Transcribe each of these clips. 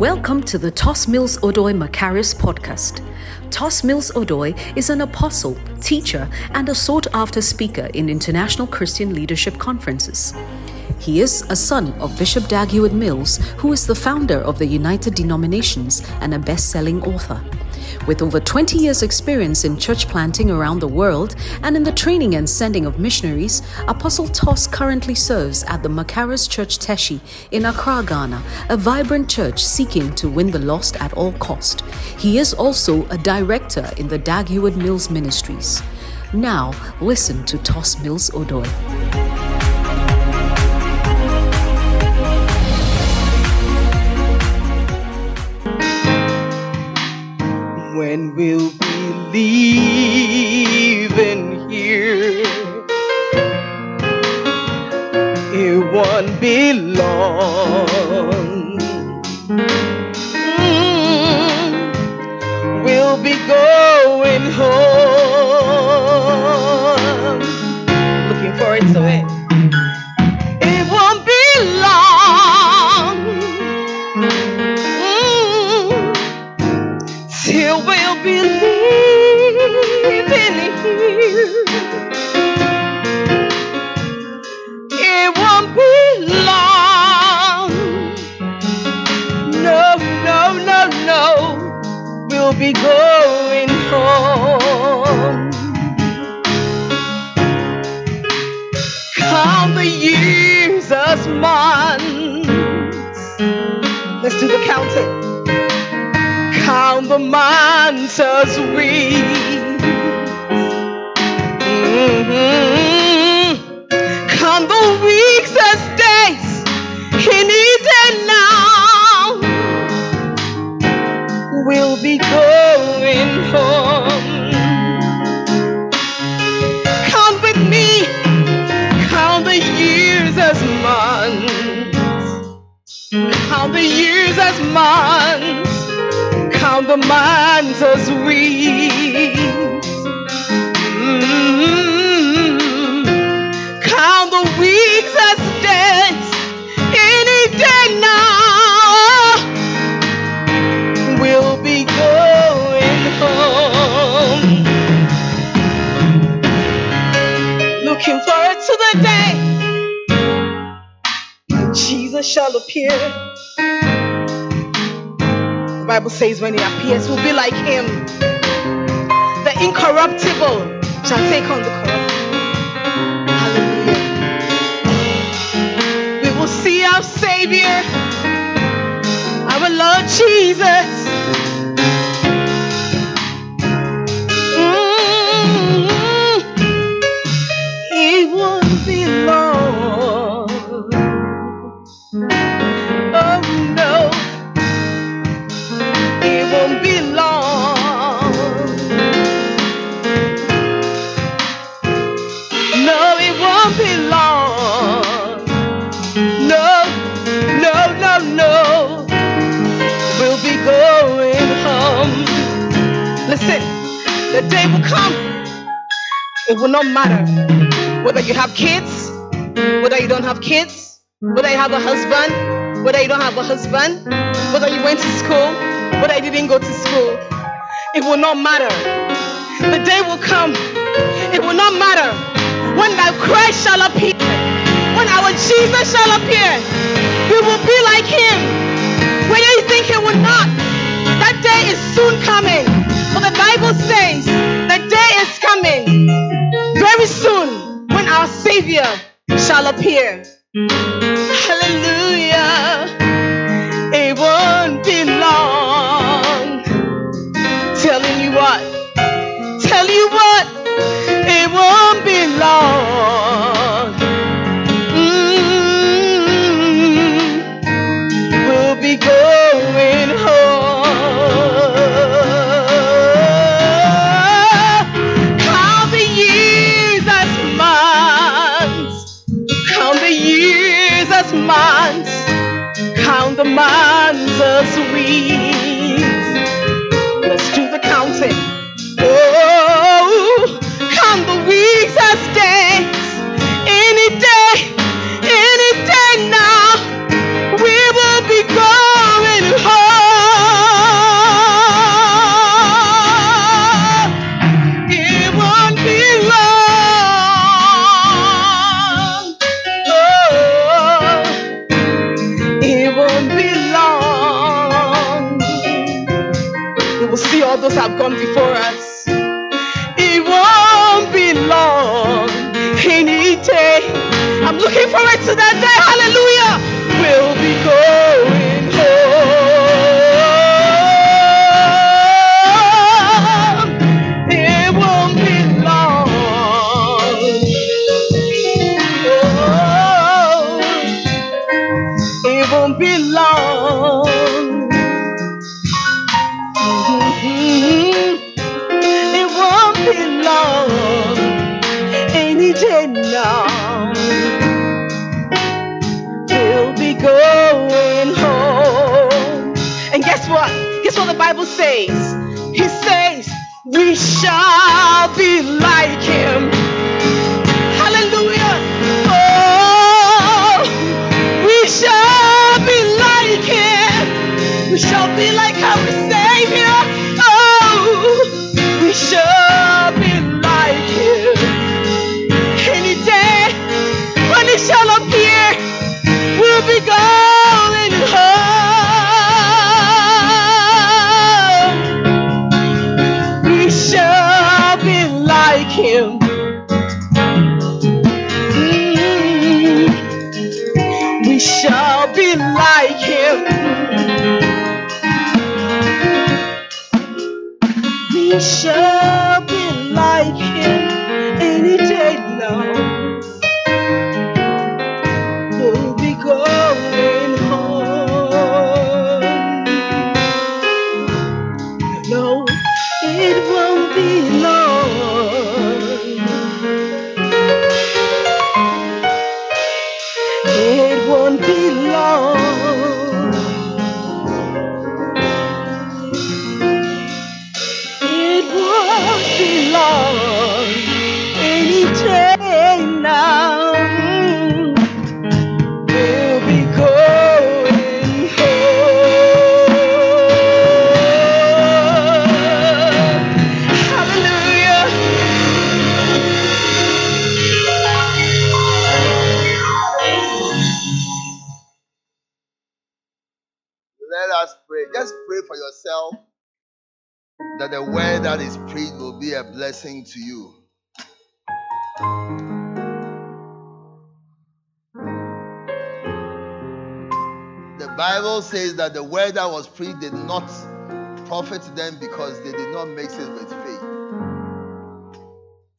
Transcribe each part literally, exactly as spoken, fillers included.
Welcome to the Toss Mills-Odoi Makarios podcast. Toss Mills-Odoi is an apostle, teacher, and a sought-after speaker in international Christian leadership conferences. He is a son of Bishop Dag Heward-Mills, who is the founder of the United Denominations and a best-selling author. With over twenty years' experience in church planting around the world and in the training and sending of missionaries, Apostle Toss currently serves at the Makarios Church Teshie in Accra, Ghana, a vibrant church seeking to win the lost at all cost. He is also a director in the Dag Heward-Mills Ministries. Now, listen to Toss Mills-Odoi. When we'll be leaving here, it won't be long. Mm-hmm. We'll be going home. Looking forward to it. It won't be long. Mm-hmm. Till we be leaving here. It won't be long. No, no, no, no. We'll be going home. Count the years as months. Let's do the counting. Count the months as weeks. Mm-hmm. Count the weeks as days. In Eden now, we'll be going home. Count with me. Count the years as months. Count the years as months. Count the months as weeks. Mm-hmm. Count the weeks as days. Any day now, we'll be going home. Looking forward to the day when Jesus shall appear. The Bible says when he appears, we'll be like him. The incorruptible shall take on the corruptible. Hallelujah. We will see our Savior, our Lord Jesus. The day will come. It will not matter whether you have kids, whether you don't have kids, whether you have a husband, whether you don't have a husband, whether you went to school, whether you didn't go to school. It will not matter. The day will come. It will not matter when our Christ shall appear, when our Jesus shall appear. We will be like him. Whether you think he will not, that day is soon coming. For the Bible says the day is coming very soon when our Savior shall appear. Hallelujah. It won't be long. Telling you what? Tell you what? It won't be long. Mm-hmm. We'll be going home. Count the months as weeks. Let's do the counting. Oh, count the weeks as days. Any day, any day now, we will be going home. all those have gone before us. It won't be long. Any day. I'm looking forward to that day. Hallelujah. We'll be going home. It won't be long. Oh, it won't be long. Now we'll be going home. And guess what? Guess what the Bible says? He says, we shall be like him. Hallelujah. Oh, we shall be like him. We shall be like our Savior. Oh, we shall be like him. It shall appear, we'll be going home. We shall be like him. Mm-hmm. We shall be like him. We shall be like him any day now. That the word that is preached will be a blessing to you. The Bible says that the word that was preached did not profit them because they did not mix it with faith.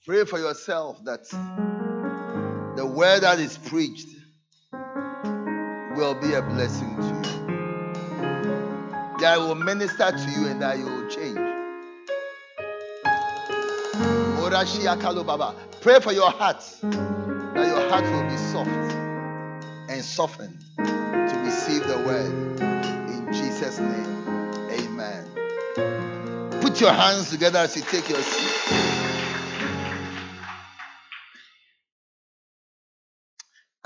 Pray for yourself that the word that is preached will be a blessing to you. That I will minister to you and that you will change. Pray for your heart, that your heart will be soft and softened to receive the word. In Jesus' name, amen. Put your hands together as you take your seat.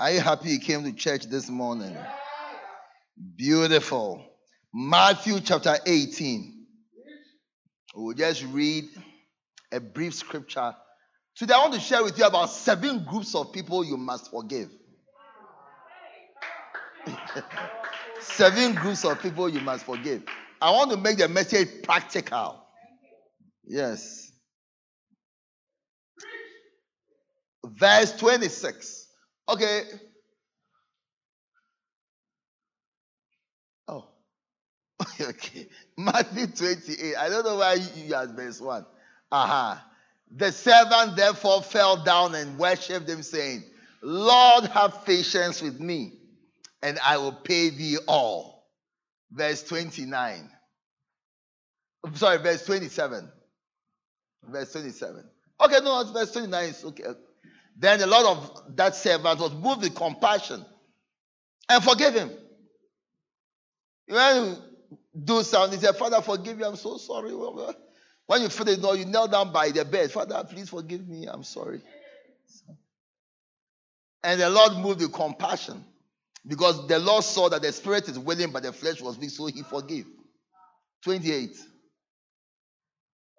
Are you happy you came to church this morning? Beautiful. Matthew chapter eighteen. We'll just read a brief scripture. Today I want to share with you about seven groups of people you must forgive. Seven groups of people you must forgive. I want to make the message practical. Yes. Verse twenty-six. Okay. Okay, Matthew twenty-eight. I don't know why you are verse one. Aha. Uh-huh. The servant therefore fell down and worshipped him, saying, Lord, have patience with me, and I will pay thee all. Verse twenty-nine. I'm sorry, verse twenty-seven. Verse twenty-seven. Okay, no, it's verse twenty-nine. It's okay. Then the Lord of that servant was moved with compassion and forgave him. When do something. He said, Father, forgive me. I'm so sorry. When you finish, no, you knelt down by the bed. Father, please forgive me. I'm sorry. And the Lord moved with compassion because the Lord saw that the spirit is willing, but the flesh was weak, so he forgave. twenty-eight.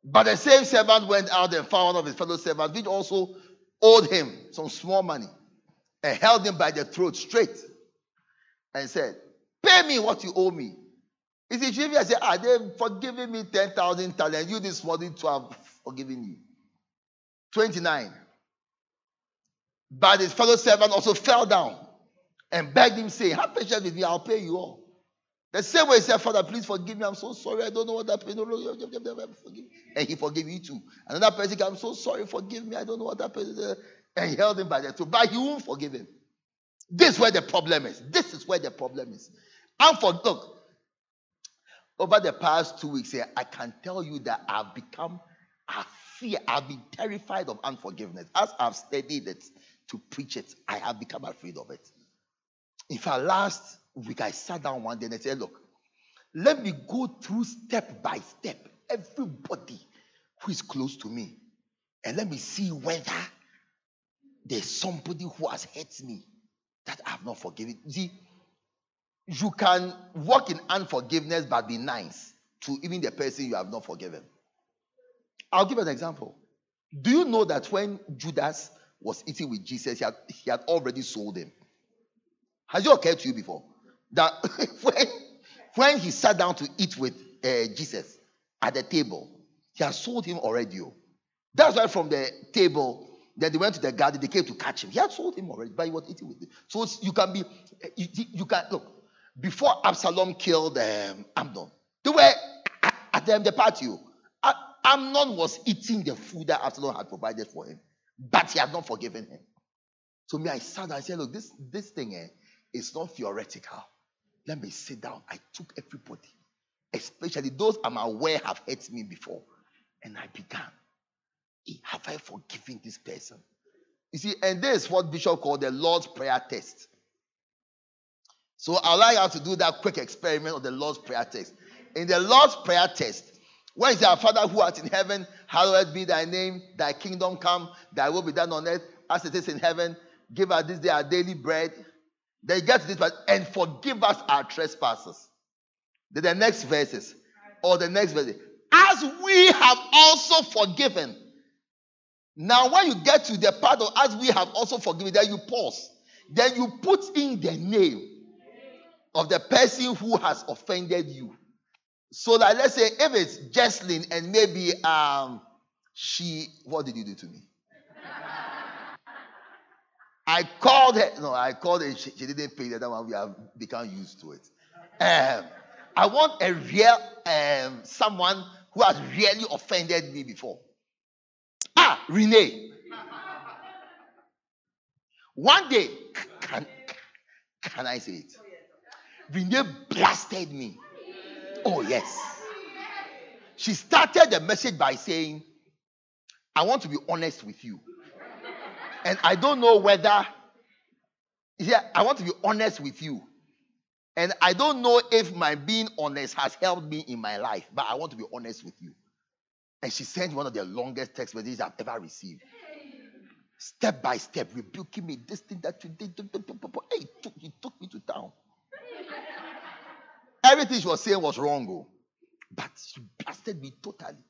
But the same servant went out and found one of his fellow servants, which also owed him some small money, and held him by the throat straight and said, pay me what you owe me. It is trivial. I say, ah, they've forgiven me ten thousand talents. You this morning to have forgiven you. twenty-nine. But his fellow servant also fell down and begged him, saying, have patience with me, I'll pay you all. The same way he said, Father, please forgive me. I'm so sorry. I don't know what happened. And he forgave you too. Another person, I'm so sorry. Forgive me. I don't know what happened. And he held him by the toe. But he won't forgive him. This is where the problem is. This is where the problem is. And for, look, over the past two weeks here, I can tell you that I've become, I fear, I've been terrified of unforgiveness. As I've studied it to preach it, I have become afraid of it. In fact, last week I sat down one day and I said, look, let me go through step by step everybody who is close to me and let me see whether there's somebody who has hurt me that I have not forgiven. See, you can walk in unforgiveness but be nice to even the person you have not forgiven. I'll give an example. Do you know that when Judas was eating with Jesus, he had, he had already sold him? Has it occurred to you before that when, when he sat down to eat with uh, Jesus at the table, he had sold him already? That's why from the table, then they went to the garden, they came to catch him. He had sold him already, but he was eating with him. So you can be, you, you can, look, before Absalom killed um, Amnon, they were at, at the, the patio. Amnon was eating the food that Absalom had provided for him, but he had not forgiven him. So me, I sat down and said, look, this, this thing eh, is not theoretical. Let me sit down. I took everybody, especially those I'm aware have hurt me before. And I began, have I forgiven this person? You see, and this is what Bishop called the Lord's Prayer Test. So I'd like us to do that quick experiment of the Lord's Prayer Test. In the Lord's Prayer Test, where is our Father who art in heaven, hallowed be thy name, thy kingdom come, thy will be done on earth as it is in heaven. Give us this day our daily bread. Then get to this verse, and forgive us our trespasses. Then the next verses, or the next verse, as we have also forgiven. Now, when you get to the part of as we have also forgiven, then you pause. Then you put in the name of the person who has offended you. So that, let's say, if it's Jesseline and maybe um, she, what did you do to me? I called her. No, I called her. She, she didn't pay. That one we have become used to it. Um, I want a real um, someone who has really offended me before. Ah, Renee. One day, can can I say it? Renee blasted me. Oh, yes. She started the message by saying, I want to be honest with you. And I don't know whether, yeah, I want to be honest with you. And I don't know if my being honest has helped me in my life, but I want to be honest with you. And she sent one of the longest text messages I've ever received. Step by step, rebuking me, this thing that you did. Hey, it took, it took me to town. Everything she was saying was wrong, but she blasted me totally.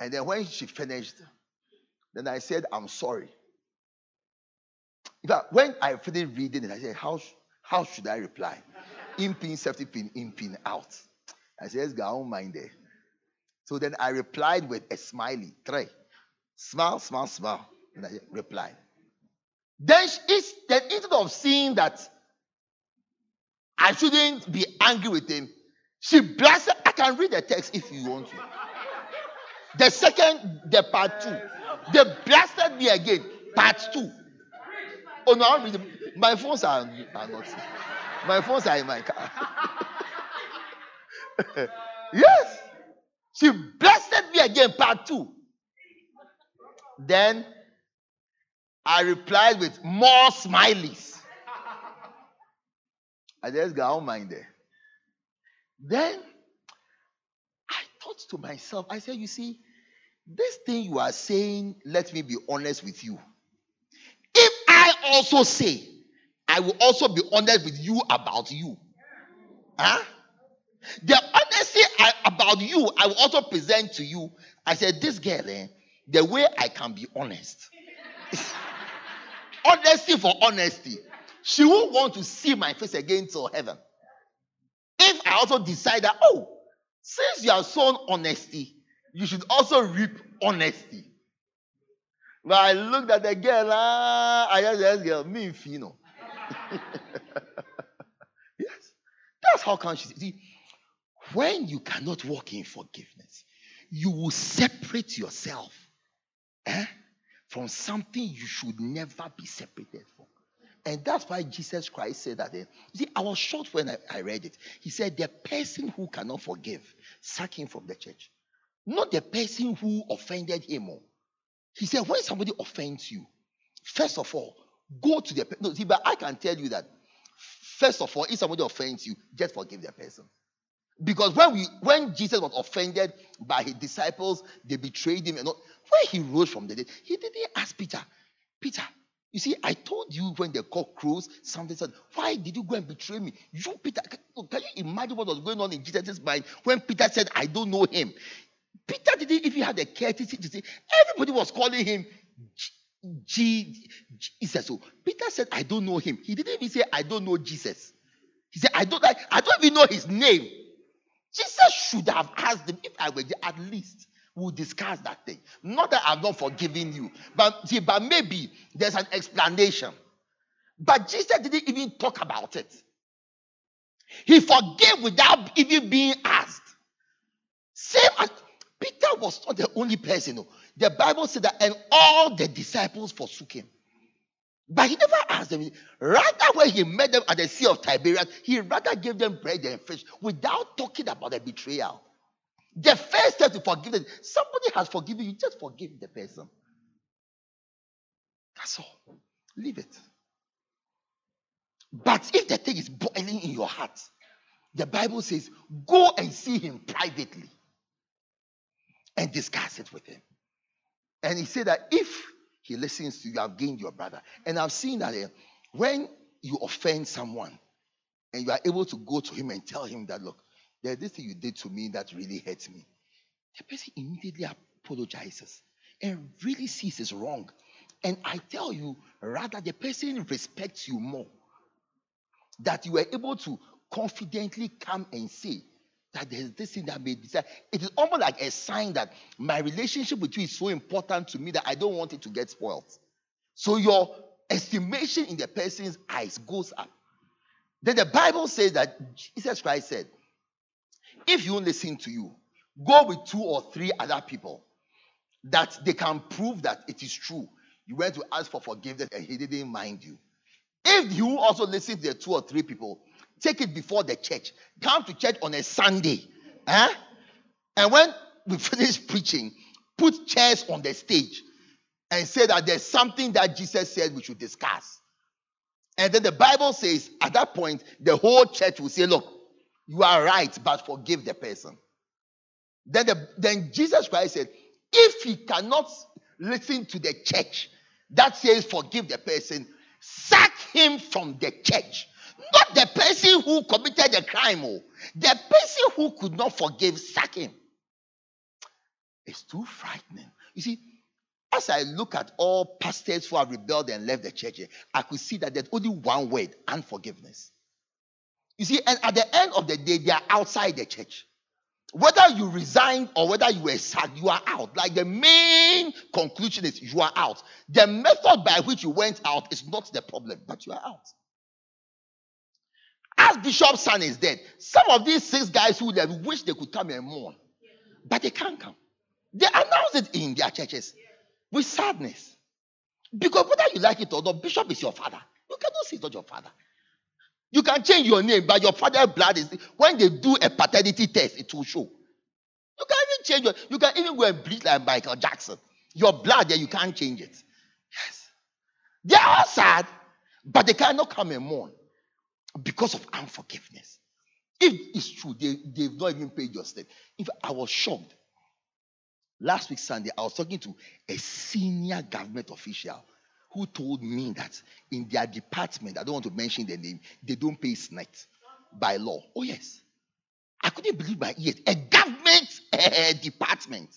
And then when she finished, then I said, I'm sorry. In fact, when I finished reading it, I said, how, how should I reply? In pin, safety pin, in pin, out. I said, yes, girl, I don't mind there. So then I replied with a smiley, try. Smile, smile, smile. And I replied. Then, she, then instead of seeing that I shouldn't be angry with him, she blasted. I can read the text if you want to. The second, the part two. They blasted me again. Part two. Oh, no, I don't read them. My phones are, are not. My phones are in my car. Yes. She blasted me again. Part two. Then I replied with more smileys. I just got all mine there. Then I thought to myself, I said, you see, this thing you are saying, let me be honest with you. If I also say, I will also be honest with you about you. Huh? The honesty I, about you, I will also present to you. I said, this girl, eh, the way I can be honest. Honesty for honesty. She won't want to see my face again till heaven. If I also decide that, oh, since you are sown honesty, you should also reap honesty. But I looked at the girl, ah, I just asked the girl, me, you know. Yes. That's how can she see. When you cannot walk in forgiveness, you will separate yourself eh, from something you should never be separated from. And that's why Jesus Christ said that. Eh? You see, I was shocked when I, I read it. He said, the person who cannot forgive, sack him from the church. Not the person who offended him. He said, when somebody offends you, first of all, go to the person. No, see, but I can tell you that, first of all, if somebody offends you, just forgive the person. Because when we, when Jesus was offended by his disciples, they betrayed him. And all, when he rose from the dead, he didn't ask Peter, Peter, you see, I told you when the cock crows, something said, why did you go and betray me? You, Peter, can, can you imagine what was going on in Jesus' mind when Peter said, I don't know him? Peter didn't even have the courtesy to say, everybody was calling him G. Jesus. So Peter said, I don't know him. He didn't even say, I don't know Jesus. He said, I don't, I, I don't even know his name. Jesus should have asked him, if I were there, at least we'll discuss that thing. Not that I'm not forgiving you, but, see, but maybe there's an explanation. But Jesus didn't even talk about it. He forgave without even being asked. Same as Peter was not the only person. No. The Bible said that, and all the disciples forsook him. But he never asked them. Rather, when he met them at the Sea of Tiberias, he rather gave them bread and fish without talking about the betrayal. The first step to forgiveness, somebody has forgiven you, just forgive the person. That's all. Leave it. But if the thing is boiling in your heart, the Bible says, go and see him privately and discuss it with him. And he said that if he listens to you, I've gained your brother. And I've seen that uh, when you offend someone and you are able to go to him and tell him that, look, there's this thing you did to me that really hurts me. The person immediately apologizes and really sees it's wrong. And I tell you, rather, the person respects you more. That you were able to confidently come and say that there's this thing that made me decide. It is almost like a sign that my relationship with you is so important to me that I don't want it to get spoiled. So your estimation in the person's eyes goes up. Then the Bible says that Jesus Christ said, if you listen to you, go with two or three other people that they can prove that it is true. You went to ask for forgiveness and he didn't mind you. If you also listen to the two or three people, take it before the church. Come to church on a Sunday. Eh? And when we finish preaching, put chairs on the stage and say that there's something that Jesus said we should discuss. And then the Bible says, at that point, the whole church will say, look, you are right, but forgive the person. Then, the, then Jesus Christ said, if he cannot listen to the church that says forgive the person, sack him from the church. Not the person who committed the crime. Oh. The person who could not forgive, sack him. It's too frightening. You see, as I look at all pastors who have rebelled and left the church, I could see that there's only one word, unforgiveness. You see, and at the end of the day, they are outside the church. Whether you resign or whether you were sacked, you are out. Like the main conclusion is you are out. The method by which you went out is not the problem, but you are out. As Bishop's son is dead, some of these six guys who left wish they could come and mourn, but they can't come. They announce it in their churches with sadness. Because whether you like it or not, Bishop is your father. You cannot say it's not your father. You can change your name, but your father's blood is... When they do a paternity test, it will show. You can even change your... You can even go and bleed like Michael Jackson. Your blood there, you can't change it. Yes. They are all sad, but they cannot come and mourn because of unforgiveness. If it's true, they, they've not even paid your state. In fact, I was shocked. Last week, Sunday, I was talking to a senior government official who told me that in their department, I don't want to mention their name, they don't pay SNIT by law. Oh, yes. I couldn't believe my ears. A government uh, department.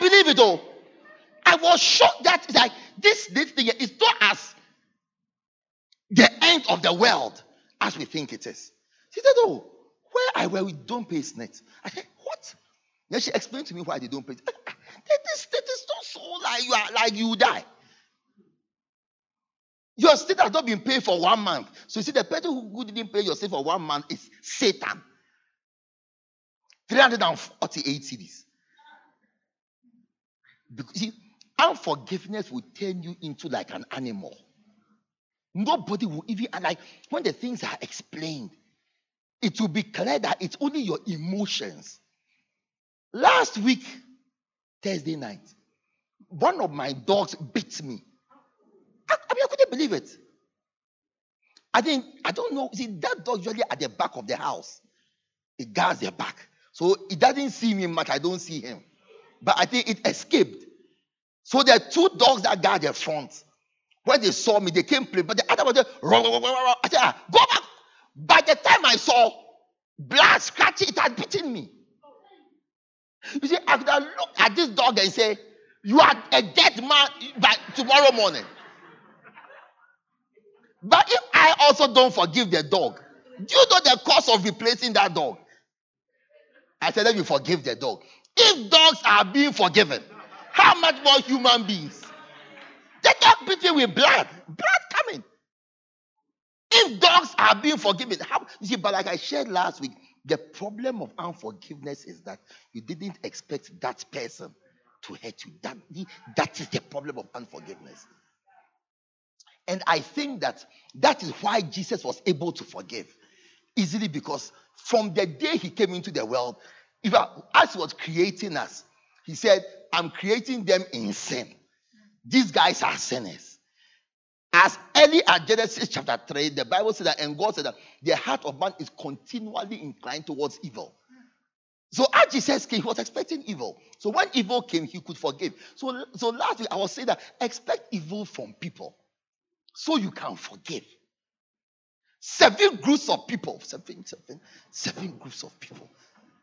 can't believe it though. I was shocked that it's like this, this thing is not as the end of the world as we think it is. She said, oh, where I where we don't pay S N I T. I said, what? Then she explained to me why they don't pay. This state is not so like you are like you die. Your state has not been paid for one month. So you see, the person who didn't pay your state for one month is Satan. three hundred forty-eight cities. Because see, unforgiveness will turn you into like an animal. Nobody will even, and like when the things are explained, it will be clear that it's only your emotions. Last week, Thursday night, one of my dogs bit me. I, I mean, I couldn't believe it. I didn't, I don't know. See, that dog usually at the back of the house. It guards their back. So it doesn't see me much. I don't see him. But I think it escaped. So there are two dogs that guard their front. When they saw me, they came play. But the other one, I said, ah, go back. By the time I saw blood scratching, it had bitten me. You see, I could have looked at this dog and say, you are a dead man by tomorrow morning. But if I also don't forgive the dog, do you know the cost of replacing that dog? I said, let me forgive the dog. If dogs are being forgiven, how much more human beings? The dog bit me with blood. Blood coming. If dogs are being forgiven, how? You see, but like I shared last week, the problem of unforgiveness is that you didn't expect that person to hurt you. That, that is the problem of unforgiveness. And I think that that is why Jesus was able to forgive easily, because from the day he came into the world, if I, as he was creating us, he said, I'm creating them in sin. These guys are sinners. As early as Genesis chapter three, the Bible says that, and God said that the heart of man is continually inclined towards evil. So as Jesus came, he was expecting evil. So when evil came, he could forgive. So, so last week I was saying that expect evil from people so you can forgive. Seven groups of people. Seven, seven, seven groups of people.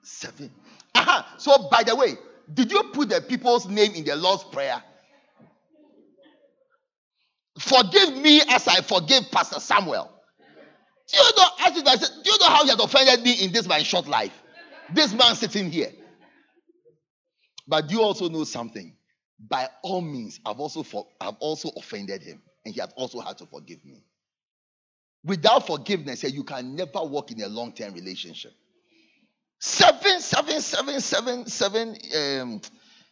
Seven. Aha. So by the way, did you put the people's name in the Lord's Prayer? Forgive me as I forgive Pastor Samuel. Do you know, as I said, do you know how he has offended me in this my short life? This man sitting here. But do you also know something? By all means, I've also for, I've also offended him, and he has also had to forgive me. Without forgiveness, you can never walk in a long-term relationship. Seven, seven, seven, seven, seven. Um,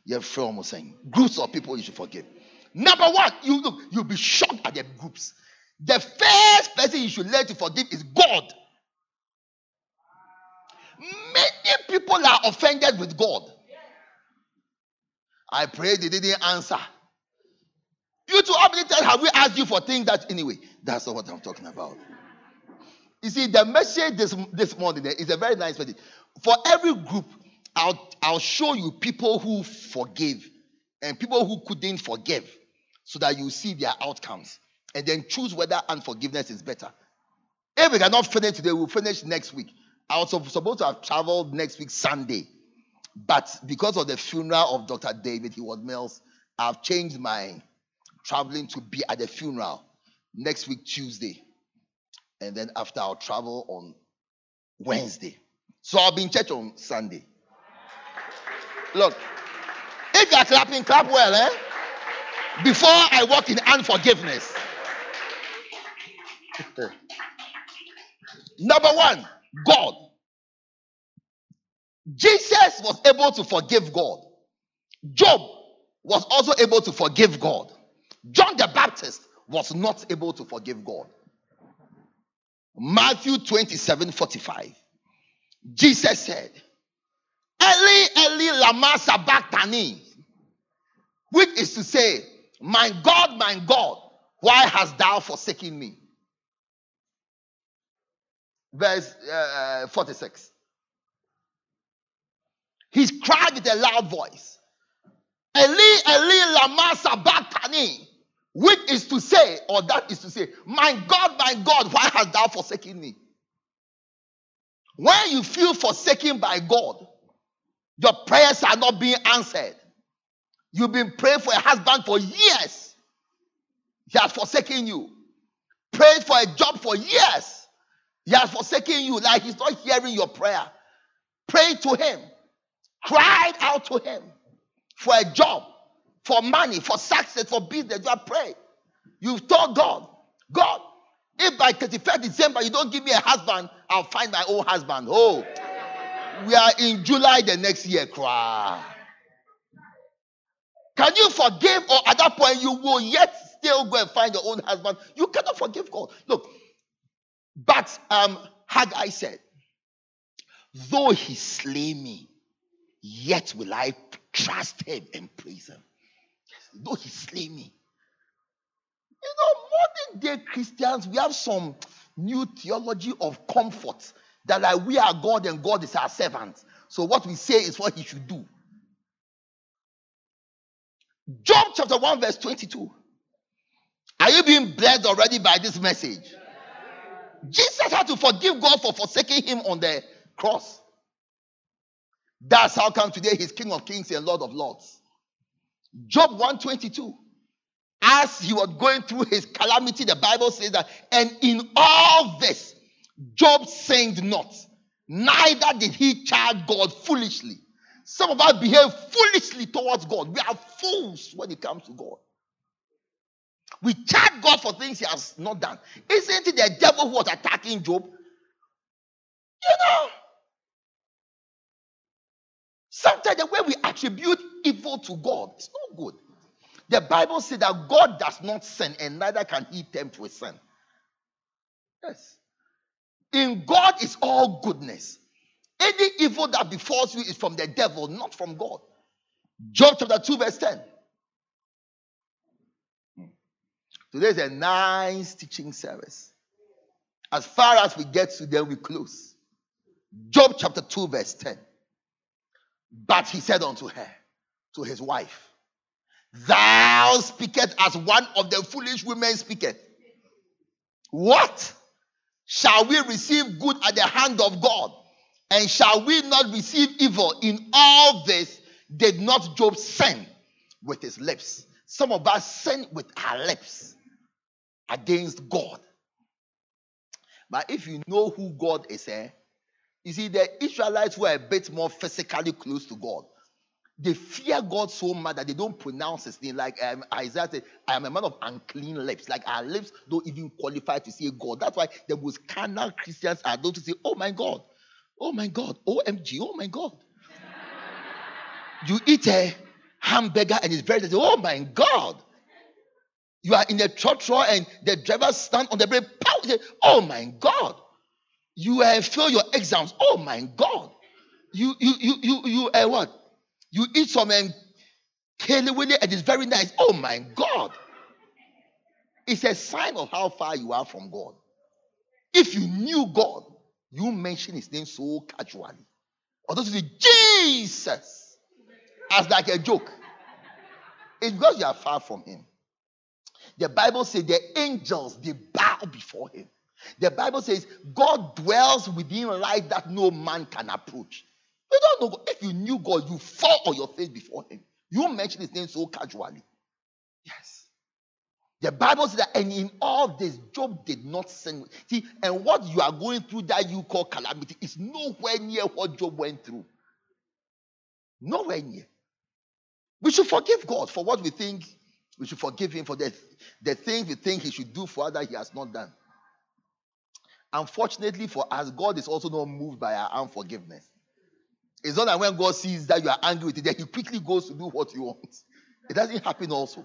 your friend was saying groups of people you should forgive. Number one, you look, you'll be shocked at the groups. The first person you should learn to forgive is God. Many people are offended with God. I pray they didn't answer. You two, how many times have we asked you for things that anyway? That's not what I'm talking about. You see, the message this, this morning is a very nice message. For every group, I'll, I'll show you people who forgive and people who couldn't forgive, so that you see their outcomes and then choose whether unforgiveness is better. If we cannot finish today, we'll finish next week. I was supposed to have traveled next week Sunday, but because of the funeral of Doctor David Heward-Mills, I've changed my traveling to be at the funeral next week Tuesday, and then after I'll travel on Wednesday. So I'll be in church on Sunday. Look, if you are clapping, clap well, eh? Before I walk in unforgiveness. Number one, God. Jesus was able to forgive God. Job was also able to forgive God. John the Baptist was not able to forgive God. Matthew twenty-seven forty-five. Jesus said, Eli, Eli, lama sabachthani, which is to say, my God, my God, why hast thou forsaken me? Verse uh, forty-six. He cried with a loud voice, Eli, Eli, lama sabachthani, which is to say, or that is to say, my God, my God, why hast thou forsaken me? When you feel forsaken by God, your prayers are not being answered. You've been praying for a husband for years. He has forsaken you. Prayed for a job for years. He has forsaken you. Like he's not hearing your prayer. Pray to him. Cried out to him for a job, for money, for success, for business. You have prayed. You've told God, God, if by thirty-first of December you don't give me a husband, I'll find my own husband. Oh, we are in July the next year. Cry. Can you forgive, or at that point you will yet still go and find your own husband? You cannot forgive God. Look, but um, Haggai said, though he slay me, yet will I trust him and praise him. Yes, though he slay me. You know, modern day Christians, we have some new theology of comfort that like we are God and God is our servant. So what we say is what he should do. Job chapter one verse twenty-two. Are you being blessed already by this message? Yeah. Jesus had to forgive God for forsaking him on the cross. That's how come today he's King of Kings and Lord of Lords. Job one twenty-two. As he was going through his calamity, the Bible says that, and in all this, Job sinned not, neither did he charge God foolishly. Some of us behave foolishly towards God. We are fools when it comes to God. We charge God for things he has not done. Isn't it the devil who was attacking Job? You know, sometimes the way we attribute evil to God is not good. The Bible says that God does not sin, and neither can he tempt with sin. Yes. In God is all goodness. Any evil that befalls you is from the devil, not from God. Job chapter two, verse ten. Today is a nice teaching service. As far as we get to, then we close. Job chapter two, verse ten. But he said unto her, to his wife, thou speakest as one of the foolish women speaketh. What? Shall we receive good at the hand of God? And shall we not receive evil? In all this, did not Job sin with his lips? Some of us sin with our lips against God. But if you know who God is, eh? You see, the Israelites were a bit more physically close to God. They fear God so much that they don't pronounce his name. Like um, Isaiah said, I am a man of unclean lips. Like our lips don't even qualify to say God. That's why the most carnal Christians are those who say, oh my God, oh my God, O M G, oh my God. You eat a hamburger and it's very, oh my God. You are in a trotro and the driver stands on the brake, oh my God. You uh, fail your exams, oh my God. You, you, you, you, you, uh, what? You eat some um, kelewele and it's very nice. Oh my God. It's a sign of how far you are from God. If you knew God, you mention his name so casually. Or those who say Jesus as like a joke. It's because you are far from him. The Bible says the angels, they bow before him. The Bible says God dwells within light that no man can approach. You don't know God. If you knew God, you fall on your face before him. You mention his name so casually. Yes. The Bible says that, and in all this, Job did not sin. See, and what you are going through that you call calamity is nowhere near what Job went through. Nowhere near. We should forgive God for what we think. We should forgive him for the, the things we think he should do for others he has not done. Unfortunately for us, God is also not moved by our unforgiveness. It's not that when God sees that you are angry with it, then he quickly goes to do what you want. It doesn't happen also.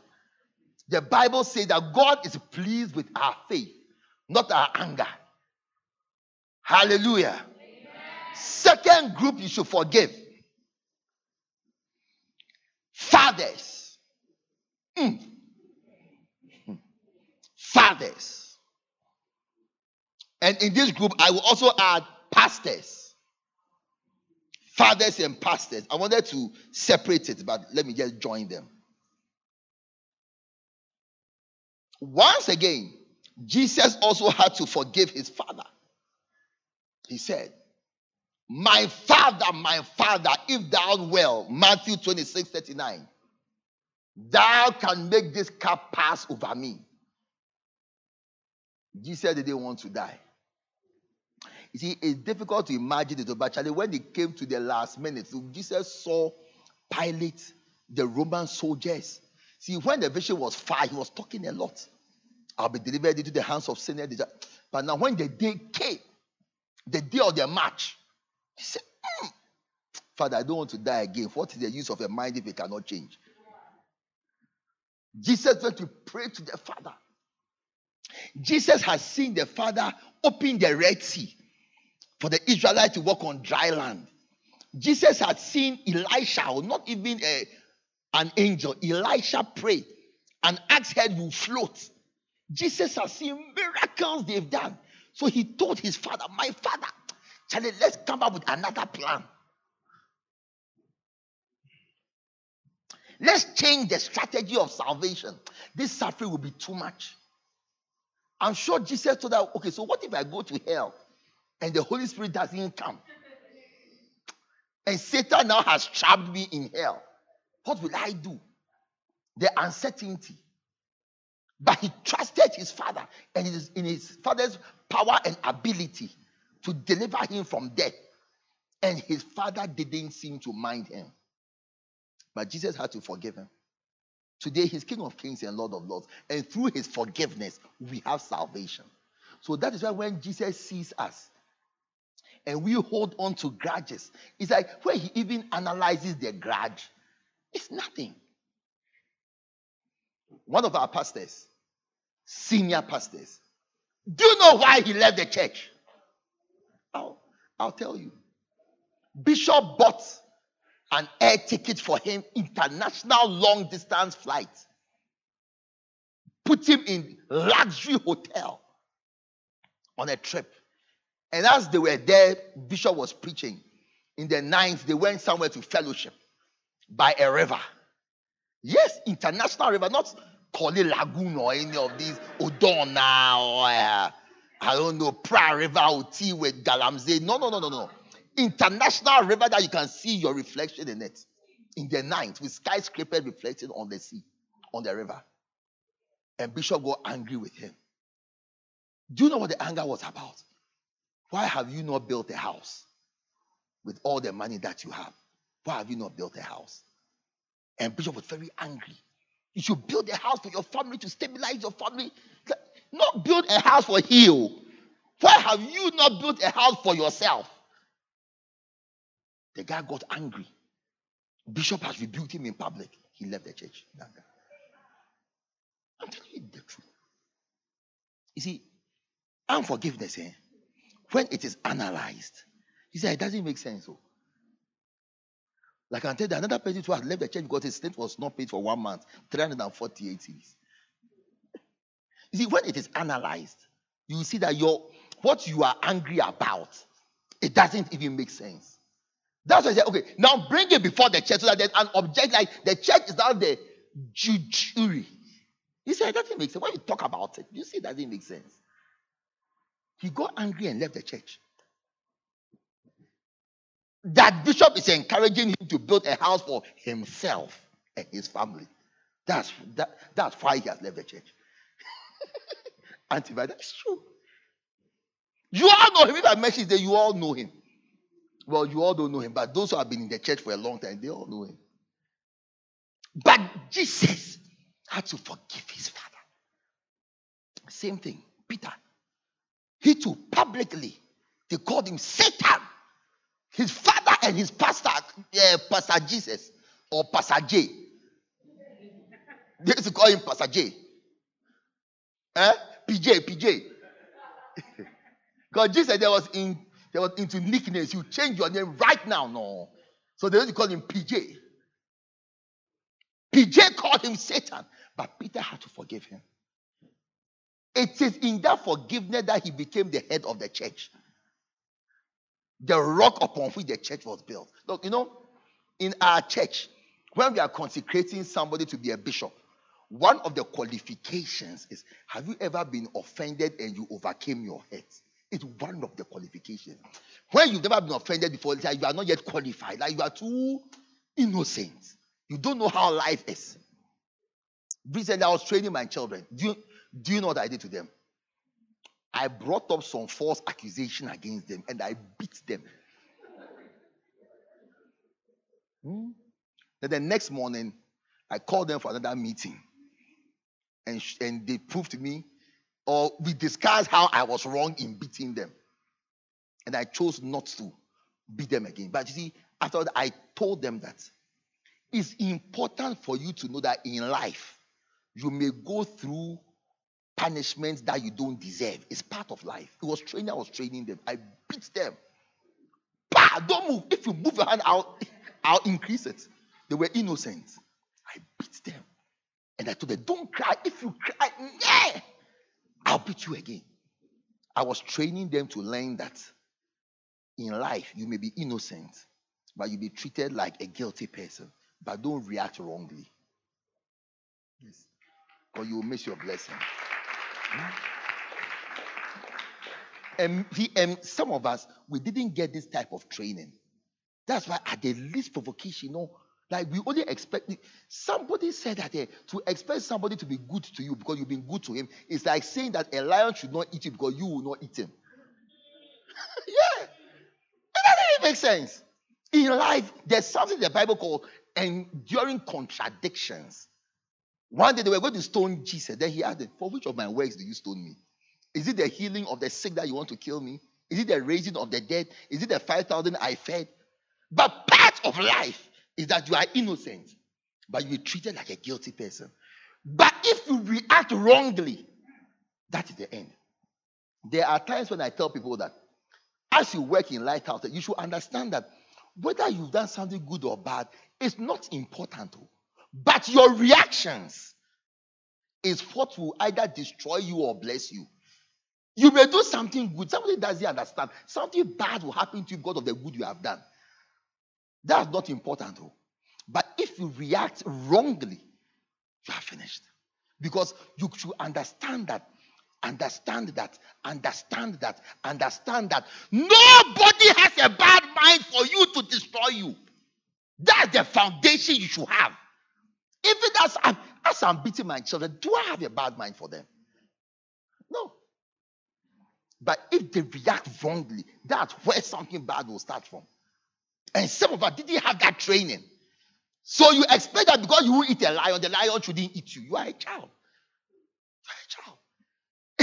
The Bible says that God is pleased with our faith, not our anger. Hallelujah. Amen. Second group you should forgive. Fathers. Mm. Fathers. And in this group, I will also add pastors. Fathers and pastors. I wanted to separate it, but let me just join them. Once again, Jesus also had to forgive his father. He said, my father, my father, if thou wilt. Matthew twenty-six thirty-nine. Thou can make this cup pass over me. Jesus didn't want to die. You see, it's difficult to imagine it, but actually when they came to the last minute, so Jesus saw Pilate, the Roman soldiers. See, when the vision was far, he was talking a lot. I'll be delivered into the hands of sinners. But now when the day came, the day of their march, he said, mm, Father, I don't want to die again. What is the use of a mind if it cannot change? Jesus went to pray to the Father. Jesus has seen the Father open the Red Sea for the Israelites to walk on dry land. Jesus had seen Elisha, or not even a, an angel. Elisha prayed, an axe head will float. Jesus has seen miracles they've done. So he told his father, my father, Charlie, let's come up with another plan. Let's change the strategy of salvation. This suffering will be too much. I'm sure Jesus told her, okay, so what if I go to hell and the Holy Spirit doesn't come? And Satan now has trapped me in hell. What will I do? The uncertainty. But he trusted his father and his, in his father's power and ability to deliver him from death. And his father didn't seem to mind him. But Jesus had to forgive him. Today, he's King of Kings and Lord of Lords. And through his forgiveness, we have salvation. So that is why when Jesus sees us and we hold on to grudges, it's like when he even analyzes the grudge, it's nothing. One of our pastors, senior pastors, do you know why he left the church? I'll, I'll tell you. Bishop bought an air ticket for him, international long distance flight. Put him in luxury hotel on a trip. And as they were there, Bishop was preaching. In the ninth, they went somewhere to fellowship by a river. Yes, international river, not Koli Lagoon or any of these, Odona or uh, I don't know, Pra River or tea with Galamze. No, no, no, no, no. International river that you can see your reflection in it. In the night, with skyscrapers reflecting on the sea, on the river. And Bishop got angry with him. Do you know what the anger was about? Why have you not built a house with all the money that you have? Why have you not built a house? And Bishop was very angry. You should build a house for your family to stabilize your family. Not build a house for you. Why have you not built a house for yourself? The guy got angry. Bishop has rebuked him in public. He left the church. I'm telling you the truth. You see, unforgiveness, eh, when it is analyzed, you say it doesn't make sense. Oh. Like I tell you, another person who has left the church because his estate was not paid for one month, three hundred forty-eight years. You see, when it is analyzed, you see that your what you are angry about, it doesn't even make sense. That's why I said, okay, now bring it before the church so that there's an object, like the church is not the jury. He said, it doesn't make sense. When you talk about it, you see it doesn't make sense. He got angry and left the church. That bishop is encouraging him to build a house for himself and his family. That's that, that's why he has left the church. Auntie, that's true. You all know him. If I mention that, you all know him. Well, you all don't know him, but those who have been in the church for a long time, they all know him. But Jesus had to forgive his father. Same thing, Peter. He too, publicly, they called him Satan. His father and his pastor, uh, Pastor Jesus, or Pastor J. They used to call him Pastor J. Eh? P J, P J. Because Jesus, there was in... They were into nicknames. You change your name right now, no. So they used to call him P J. P J called him Satan, but Peter had to forgive him. It is in that forgiveness that he became the head of the church, the rock upon which the church was built. Look, you know, in our church, when we are consecrating somebody to be a bishop, one of the qualifications is, have you ever been offended and you overcame your hurt? It's one of the qualifications. When you've never been offended before, like you are not yet qualified. Like you are too innocent. You don't know how life is. Recently, I was training my children. Do you, do you know what I did to them? I brought up some false accusation against them and I beat them. Hmm? Then the next morning, I called them for another meeting. And, and they proved to me, or we discussed how I was wrong in beating them. And I chose not to beat them again. But you see, after that, I told them that it's important for you to know that in life, you may go through punishments that you don't deserve. It's part of life. It was training. I was training them. I beat them. Bah, don't move. If you move your hand out, I'll increase it. They were innocent. I beat them. And I told them, don't cry. If you cry, yeah, I'll beat you again. I was training them to learn that in life, you may be innocent, but you'll be treated like a guilty person. But don't react wrongly. Yes. Or you'll miss your blessing. And, he, and some of us, we didn't get this type of training. That's why at the least provocation, you know, like we only expect, somebody said that uh, to expect somebody to be good to you because you've been good to him, it's like saying that a lion should not eat you because you will not eat him. Yeah. It doesn't make sense. In life, there's something the Bible calls enduring contradictions. One day they were going to stone Jesus. Then he asked them, for which of my works do you stone me? Is it the healing of the sick that you want to kill me? Is it the raising of the dead? Is it the five thousand I fed? But part of life is that you are innocent, but you are treated like a guilty person. But if you react wrongly, that is the end. There are times when I tell people that as you work in Lighthouse, you should understand that whether you've done something good or bad, it's not important. But your reactions is what will either destroy you or bless you. You may do something good. Somebody doesn't understand. Something bad will happen to you because of the good you have done. That's not important. Though. But if you react wrongly, you are finished. Because you should understand that, understand that, understand that, understand that nobody has a bad mind for you to destroy you. That's the foundation you should have. Even as I'm, as I'm beating my children, do I have a bad mind for them? No. But if they react wrongly, that's where something bad will start from. And some of us didn't have that training. So you expect that because you eat a lion, the lion shouldn't eat you. You are a child. You are a child.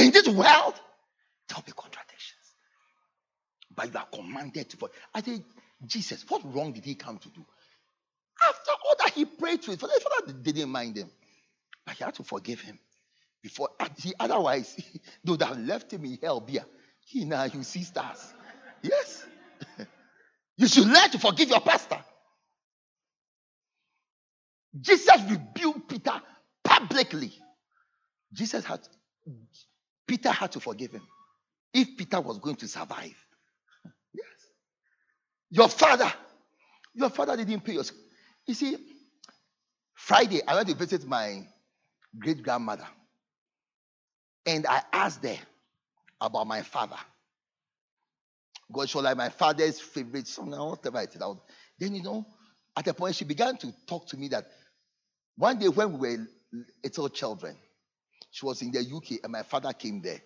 In this world, there will be contradictions. But you are commanded to. I say, Jesus, what wrong did he come to do? After all that he prayed to his father, his father didn't mind him. But he had to forgive him. Before he, otherwise, he would have left him in hell beer. He now you see stars. Yes. You should learn to forgive your pastor. Jesus rebuked Peter publicly. Jesus had Peter had to forgive him. If Peter was going to survive. Yes. Your father, your father didn't pay your. You see, Friday, I went to visit my great-grandmother. And I asked her about my father. God showed like my father's favorite song, whatever it is. Then, you know, at a point, she began to talk to me that one day when we were little children, she was in the U K and my father came there.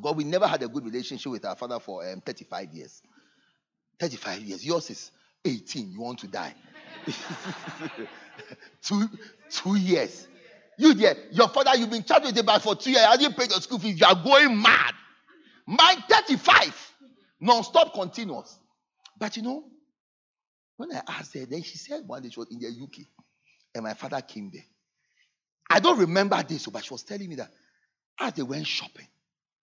God, we never had a good relationship with our father for um, thirty-five years. thirty-five years. Yours is eighteen. You want to die. two, two years. You there, your father, you've been charged with it but for two years. I didn't pay your school fees. You are going mad. Mine thirty-five. Non-stop continuous. But you know, when I asked her, then she said one day she was in the U K and my father came there. I don't remember this, but she was telling me that as they went shopping,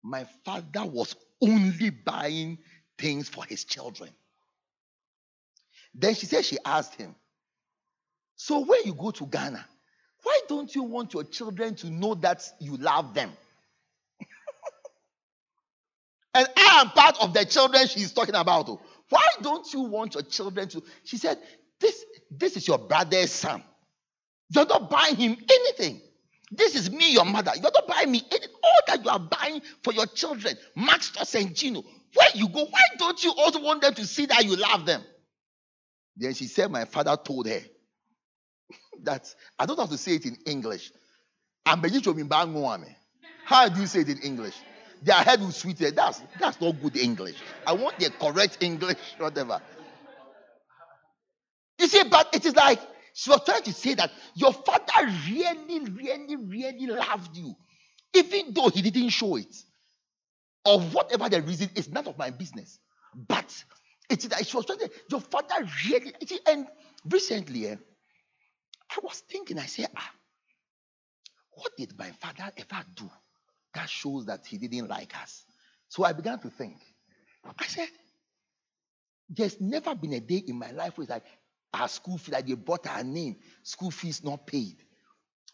my father was only buying things for his children. Then she said she asked him, so when you go to Ghana, why don't you want your children to know that you love them? And I am part of the children she's talking about. Why don't you want your children to? She said, this, this is your brother's son. You're not buying him anything. This is me, your mother. You're not buying me anything. All that you are buying for your children, Max, Toss, and Gino. Where you go, why don't you also want them to see that you love them? Then she said, my father told her. that I don't have to say it in English. How do you say it in English? Their head will sweeten. That's that's not good English. I want the correct English, whatever. You see, but it is like she was trying to say that your father really, really, really loved you, even though he didn't show it. Or whatever the reason, it's none of my business. But it is like she was trying to say, your father really. See, and recently, eh, I was thinking, I said, ah, what did my father ever do that shows that he didn't like us? So I began to think. I said, there's never been a day in my life where it's like our school fee, like they bought our name, school fees not paid,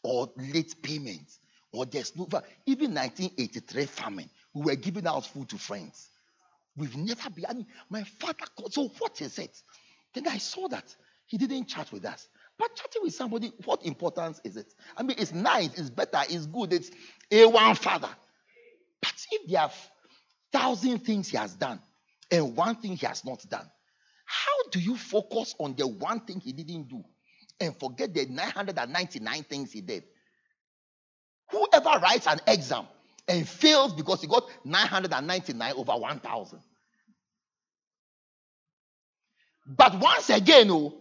or late payments, or there's no, even nineteen eighty-three famine, we were giving out food to friends. We've never been, I mean, my father, so what is it? Then I saw that he didn't chat with us. But chatting with somebody, what importance is it? I mean, it's nice, it's better, it's good, it's A one father. But if there are thousand things he has done and one thing he has not done, how do you focus on the one thing he didn't do and forget the nine hundred ninety-nine things he did? Whoever writes an exam and fails because he got nine hundred ninety-nine over one thousand. But once again, oh,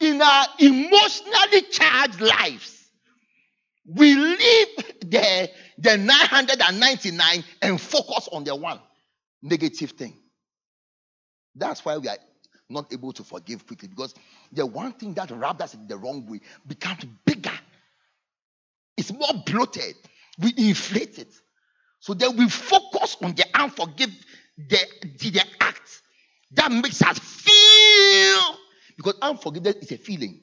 in our emotionally charged lives, we leave the, the nine hundred ninety-nine and focus on the one negative thing. That's why we are not able to forgive quickly, because the one thing that rubbed us in the wrong way becomes bigger. It's more bloated. We inflate it. So then we focus on the unforgive, the, the, the act that makes us feel. Because unforgiveness is a feeling.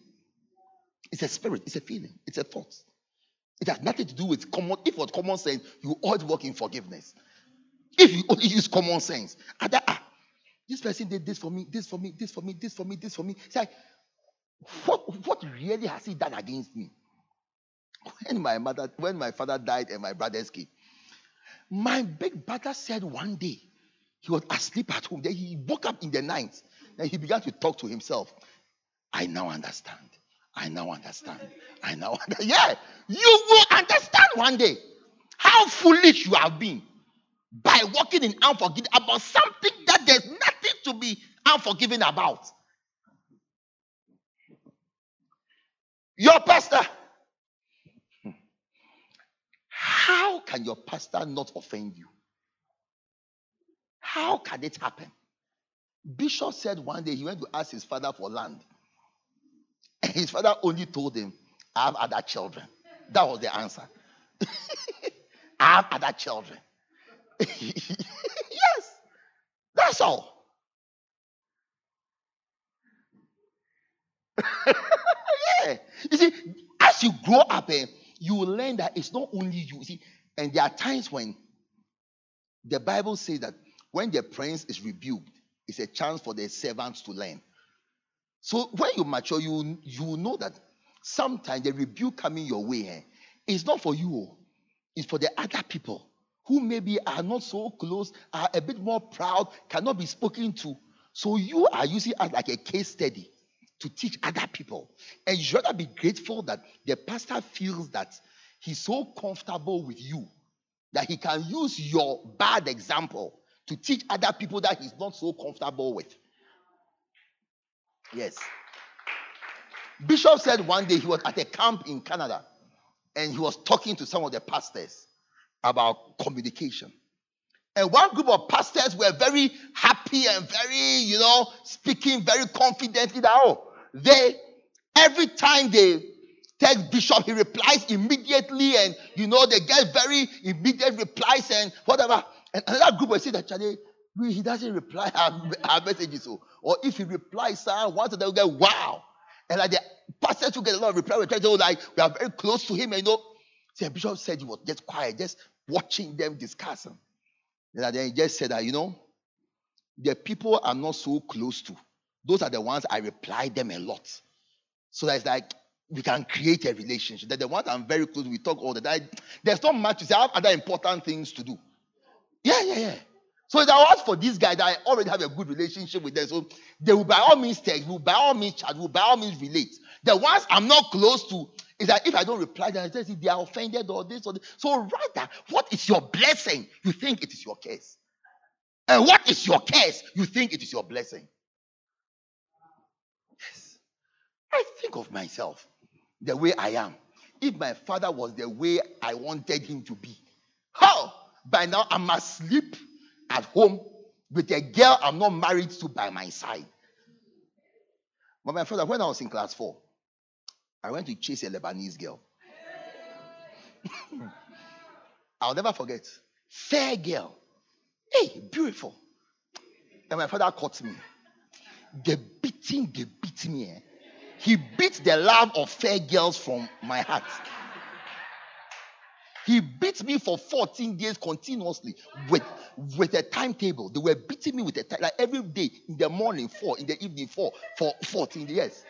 It's a spirit. It's a feeling. It's a thought. It has nothing to do with common. If it was common sense, you always work in forgiveness. If you only use common sense, other, ah, this person did this for me, this for me, this for me, this for me, this for me. It's like, what, what really has he done against me? When my mother, when my father died and my brothers came, my big brother said one day, he was asleep at home. Then he woke up in the night. And he began to talk to himself. I now understand. I now understand. I now understand. Yeah, you will understand one day how foolish you have been by walking in unforgiveness about something that there's nothing to be unforgiving about. Your pastor. How can your pastor not offend you? How can it happen? Bishop said one day he went to ask his father for land. And his father only told him, I have other children. That was the answer. I have other children. Yes. That's all. Yeah. You see, as you grow up, eh, you will learn that it's not only you. You see, and there are times when the Bible says that when the prince is rebuked, it's a chance for the servants to learn. So when you mature, you, you know that sometimes the rebuke coming your way, eh, is not for you. It's for the other people who maybe are not so close, are a bit more proud, cannot be spoken to. So you are using it as like a case study to teach other people. And you should rather be grateful that the pastor feels that he's so comfortable with you that he can use your bad example to teach other people that he's not so comfortable with. Yes. Bishop said one day he was at a camp in Canada and he was talking to some of the pastors about communication. And one group of pastors were very happy and very, you know, speaking very confidently that, oh, they, every time they text Bishop, he replies immediately and, you know, they get very immediate replies and whatever. And another group will say that Charlie, he doesn't reply our, our messages. So. Or if he replies, sir, once they'll get wow. And like the pastors who get a lot of reply, we try to say, like, we are very close to him. And you know, the bishop said he was just quiet, just watching them discussing. And then he just said that, you know, the people I'm not so close to, those are the ones I reply them a lot. So that's like, we can create a relationship. That the ones I'm very close to, we talk all the time. There's not much to say. I have other important things to do. Yeah, yeah, yeah. So if I was for these guys, I already have a good relationship with them. So they will by all means text, will by all means chat, will by all means relate. The ones I'm not close to, is that if I don't reply, then they are offended or this or this. So rather, what is your blessing? You think it is your curse. And what is your curse? You think it is your blessing. Yes. I think of myself the way I am. If my father was the way I wanted him to be, how? By now I must sleep at home with a girl I'm not married to by my side. But my father, when I was in class four, I went to chase a Lebanese girl. I'll never forget. Fair girl. Hey, beautiful. And my father caught me. They beat him, they beat me. Eh? He beat the love of fair girls from my heart. He beat me for fourteen days continuously with, with a timetable. They were beating me with a time, like every day, in the morning, four, in the evening, four, for fourteen years.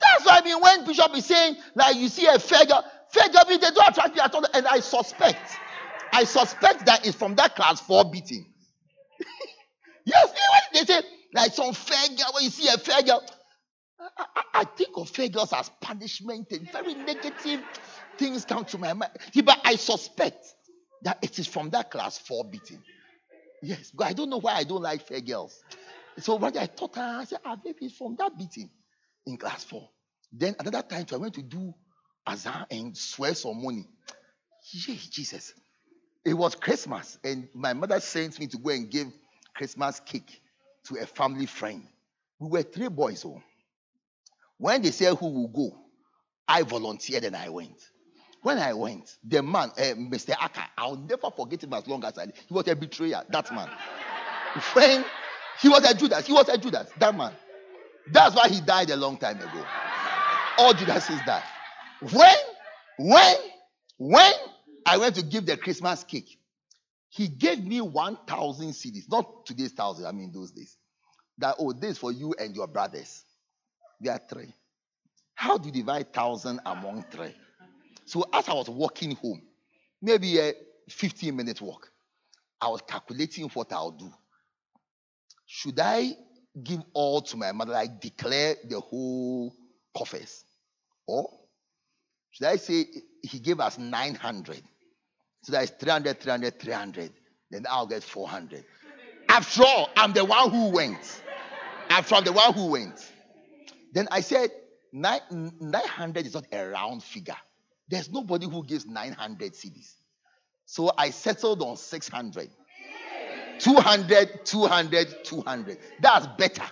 That's why I mean, when Bishop is saying, like, you see a fair girl, fair girl, they don't attract me at all. And I suspect, I suspect that it's from that class four beating. Yes, even they say, like some fair girl, when you see a fair girl, I, I, I think of fair girls as punishment and very negative things come to my mind. Yeah, but I suspect that it is from that class four beating. Yes, but I don't know why I don't like fair girls. So when I thought, I said, ah, maybe it's from that beating in class four. Then another time, so I went to do azan and swear some money. Yes, Jesus. It was Christmas, and my mother sent me to go and give Christmas cake to a family friend. We were three boys, so when they said who will go, I volunteered and I went. When I went, the man, uh, Mister Aka, I'll never forget him as long as I did. He was a betrayer, that man. Friend, he was a Judas, he was a Judas, that man. That's why he died a long time ago. All Judases died. When, when, when I went to give the Christmas cake, he gave me one thousand cedis, not today's thousand, I mean those days. That, oh, this for you and your brothers. There are three. How do you divide thousand among three? So as I was walking home, maybe a fifteen minute walk, I was calculating what I'll do. Should I give all to my mother, like declare the whole coffers? Or should I say he gave us nine hundred? So that is three hundred, three hundred, three hundred. Then I'll get four hundred. After all, I'm the one who went. I'm from the one who went. Then I said, nine hundred is not a round figure. There's nobody who gives nine hundred cedis. So I settled on six hundred. two hundred, two hundred, two hundred. That's better.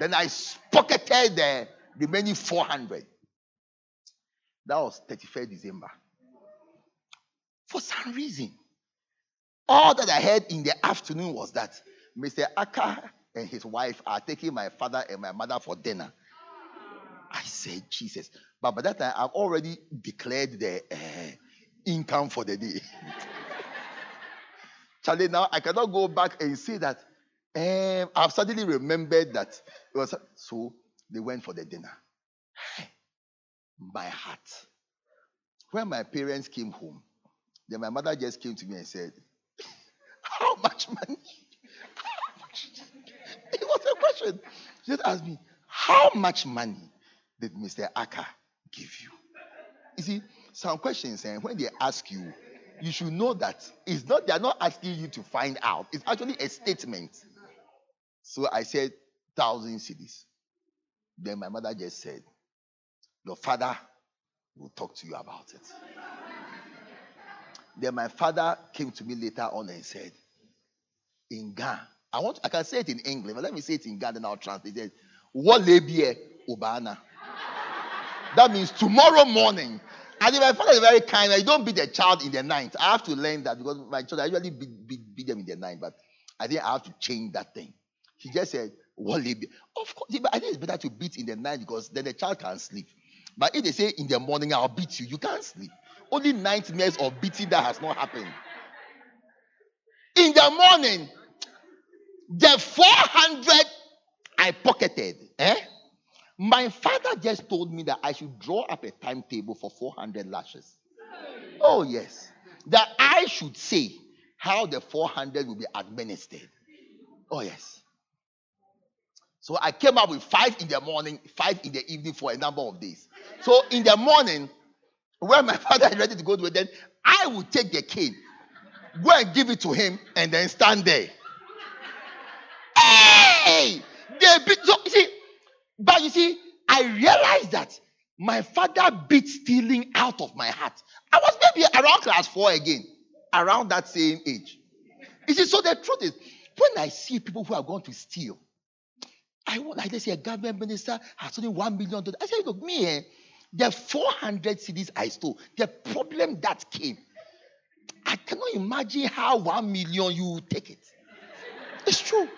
Then I pocketed the remaining four hundred. That was the thirty-first of December. For some reason, all that I heard in the afternoon was that Mister Aka and his wife are taking my father and my mother for dinner. I said, Jesus. But by that time, I've already declared the uh, income for the day. Charlie, now I cannot go back and say that um, I've suddenly remembered that it was. So they went for the dinner. My heart. When my parents came home, then my mother just came to me and said, how much money? How much? It was a question. She just asked me, how much money did Mister Aka give you? You see, some questions, and when they ask you, you should know that it's not, they're not asking you to find out. It's actually a statement. So I said, thousand cedis. Then my mother just said, your father will talk to you about it. Then my father came to me later on and said, in Ghana, I want, I can say it in English, but let me say it in Ghana and I'll translate it. That means tomorrow morning. And if my father is very kind, I don't beat a child in the night. I have to learn that because my children, I usually beat, beat, beat them in the night, but I think I have to change that thing. He just said, Wallabia. Of course, I think it's better to beat in the night because then the child can't sleep. But if they say in the morning, I'll beat you, you can't sleep. Only nightmares of beating that has not happened. In the morning, the four hundred I pocketed. Eh? My father just told me that I should draw up a timetable for four hundred lashes. Oh yes. That I should say how the four hundred will be administered. Oh, yes. So I came up with five in the morning, five in the evening for a number of days. So in the morning, when my father is ready to go to bed, I will take the cane, go and give it to him, and then stand there. Hey! They beat, so, you see, but you see, I realized that my father beat stealing out of my heart. I was maybe around class four again, around that same age. You see, so the truth is, when I see people who are going to steal, I want, like they say, a government minister has stolen one million dollars. I said, look, me, eh, the four hundred C Ds I stole, the problem that came, I cannot imagine how one million you take it. It's true.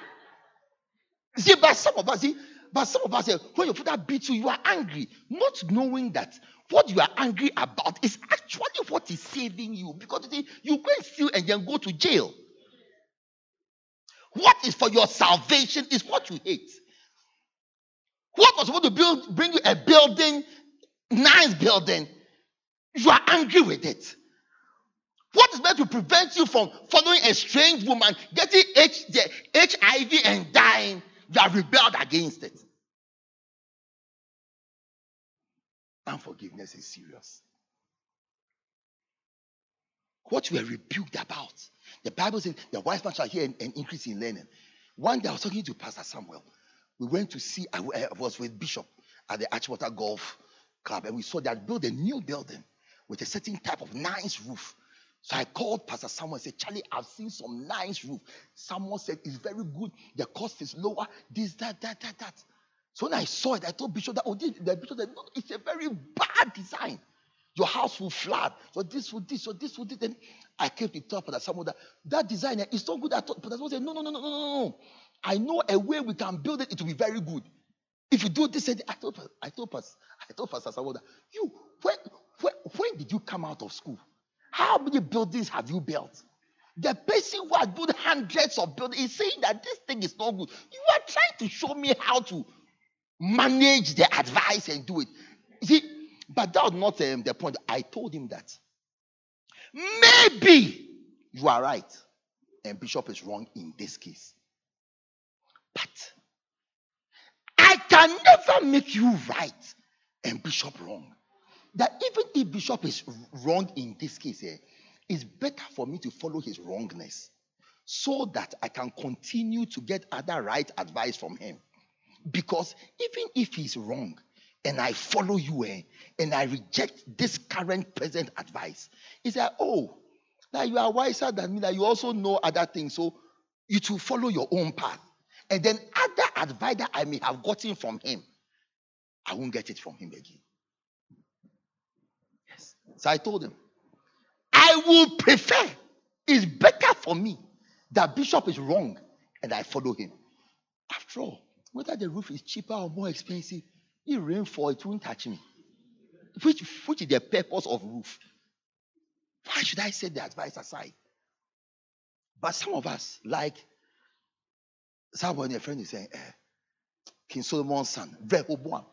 See, but some of us, see, but some of us, eh, when your father beats you, you are angry, not knowing that what you are angry about is actually what is saving you, because you see, you go and steal and then go to jail. What is for your salvation is what you hate. What was supposed to build, bring you a building, nice building, you are angry with it. What is meant to prevent you from following a strange woman, getting H, the H I V and dying, you are rebelled against it. Unforgiveness is serious. What you are rebuked about, the Bible says the wise man shall hear an, an increase in learning. One day I was talking to Pastor Samuel. We went to see, I was with Bishop at the Archwater Golf Club, and we saw that build a new building with a certain type of nice roof. So I called Pastor Samuel and said, Charlie, I've seen some nice roof. Samuel said, it's very good. The cost is lower. This, that, that, that, that. So when I saw it, I told Bishop that, oh, this, the Bishop said, no, it's a very bad design. Your house will flood. So this will this, so this will this. Then I came to tell Pastor Samuel that that design is so good. I thought, Pastor Samuel said, no, no, no, no, no, no, no. I know a way we can build it. It will be very good. If you do this, I told, I told, I told Pastor Samuel that, you, when, when, when did you come out of school? How many buildings have you built? The person who has built hundreds of buildings is saying that this thing is not good. You are trying to show me how to manage the advice and do it. You see, but that was not um, the point. I told him that maybe you are right and Bishop is wrong in this case. But I can never make you right and Bishop wrong. That even if Bishop is wrong in this case, eh, it's better for me to follow his wrongness so that I can continue to get other right advice from him. Because even if he's wrong, and I follow you, eh, and I reject this current present advice. It's like, oh, that you are wiser than me, that you also know other things, so you to follow your own path. And then other advice that I may have gotten from him, I won't get it from him again. Yes. So I told him, I will prefer, it's better for me that Bishop is wrong and I follow him. After all, whether the roof is cheaper or more expensive, if rainfall, it won't touch me. Which, which is the purpose of roof? Why should I set the advice aside? But some of us, like someone, a friend is saying, eh, King Solomon's son, Rehoboam,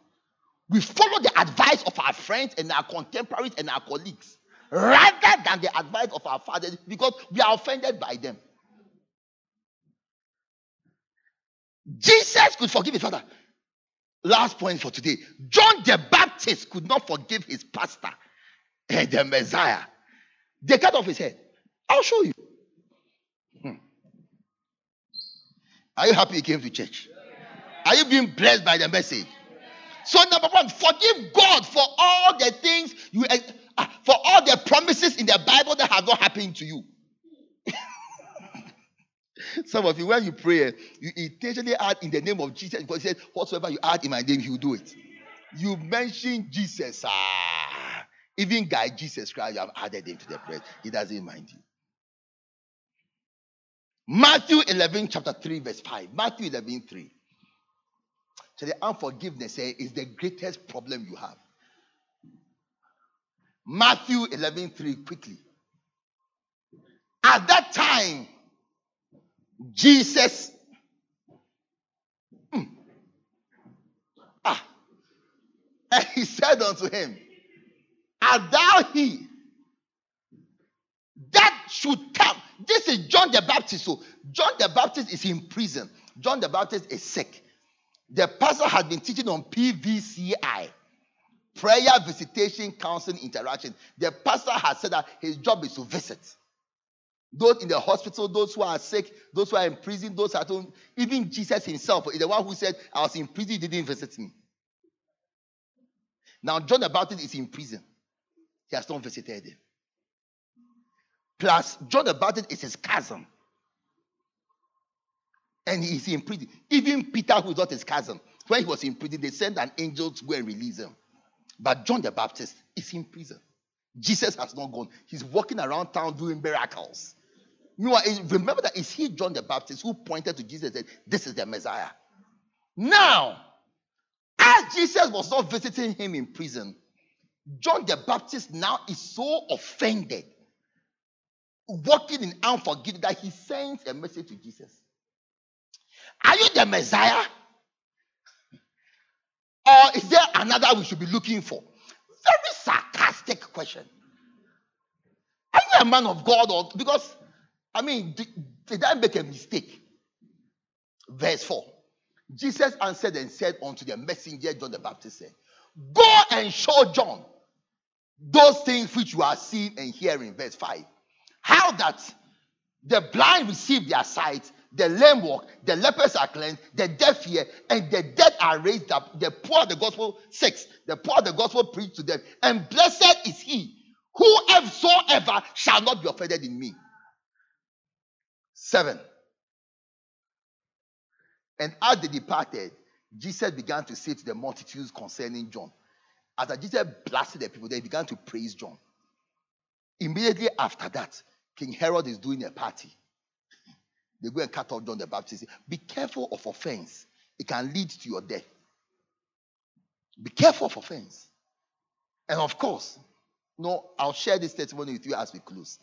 we follow the advice of our friends and our contemporaries and our colleagues rather than the advice of our fathers because we are offended by them. Jesus could forgive his father. Last point for today. John the Baptist could not forgive his pastor and the Messiah. They cut off his head. I'll show you. Hmm. Are you happy you came to church? Are you being blessed by the message? So number one, forgive God for all the things you, uh, for all the promises in the Bible that have not happened to you. Some of you, when you pray, you intentionally add in the name of Jesus because he said, whatsoever you add in my name, he'll do it. You mention Jesus. Ah, even guy Jesus Christ, you have added him to the prayer. He doesn't mind you. Matthew eleven, chapter three, verse five. Matthew eleven, three. So the unforgiveness eh, is the greatest problem you have. Matthew eleven, three, quickly. At that time, Jesus, mm, ah, and he said unto him, Art thou he that should come? This is John the Baptist. So John the Baptist is in prison. John the Baptist is sick. The pastor has been teaching on P V C I. Prayer, visitation, counseling, interaction. The pastor has said that his job is to visit those in the hospital, those who are sick, those who are in prison, those at home. Even Jesus himself is the one who said, I was in prison, he didn't visit me. Now, John the Baptist is in prison. He has not visited him. Plus, John the Baptist is his cousin. And he is in prison. Even Peter, who is not his cousin, when he was in prison, they sent an angel to go and release him. But John the Baptist is in prison. Jesus has not gone. He's walking around town doing miracles. Meanwhile, remember that it's he, John the Baptist, who pointed to Jesus and said, this is the Messiah. Now, as Jesus was not visiting him in prison, John the Baptist now is so offended, walking in unforgiveness, that he sends a message to Jesus. Are you the Messiah? Or is there another we should be looking for? Very sarcastic question. Are you a man of God? Or, because, I mean, did, did I make a mistake? Verse four. Jesus answered and said unto the messenger, John the Baptist said, go and show John those things which you are seeing and hearing. Verse five. How that the blind receive their sight, the lame walk, the lepers are cleansed, the deaf hear, and the dead are raised up. The poor the gospel six, the poor the gospel preached to them. And blessed is he, whosoever shall not be offended in me. Seven. And as they departed, Jesus began to say to the multitudes concerning John. After Jesus blasted the people, they began to praise John. Immediately after that, King Herod is doing a party. They go and cut off John the Baptist. Be careful of offense. It can lead to your death. Be careful of offense. And of course, no, I'll share this testimony with you as we close.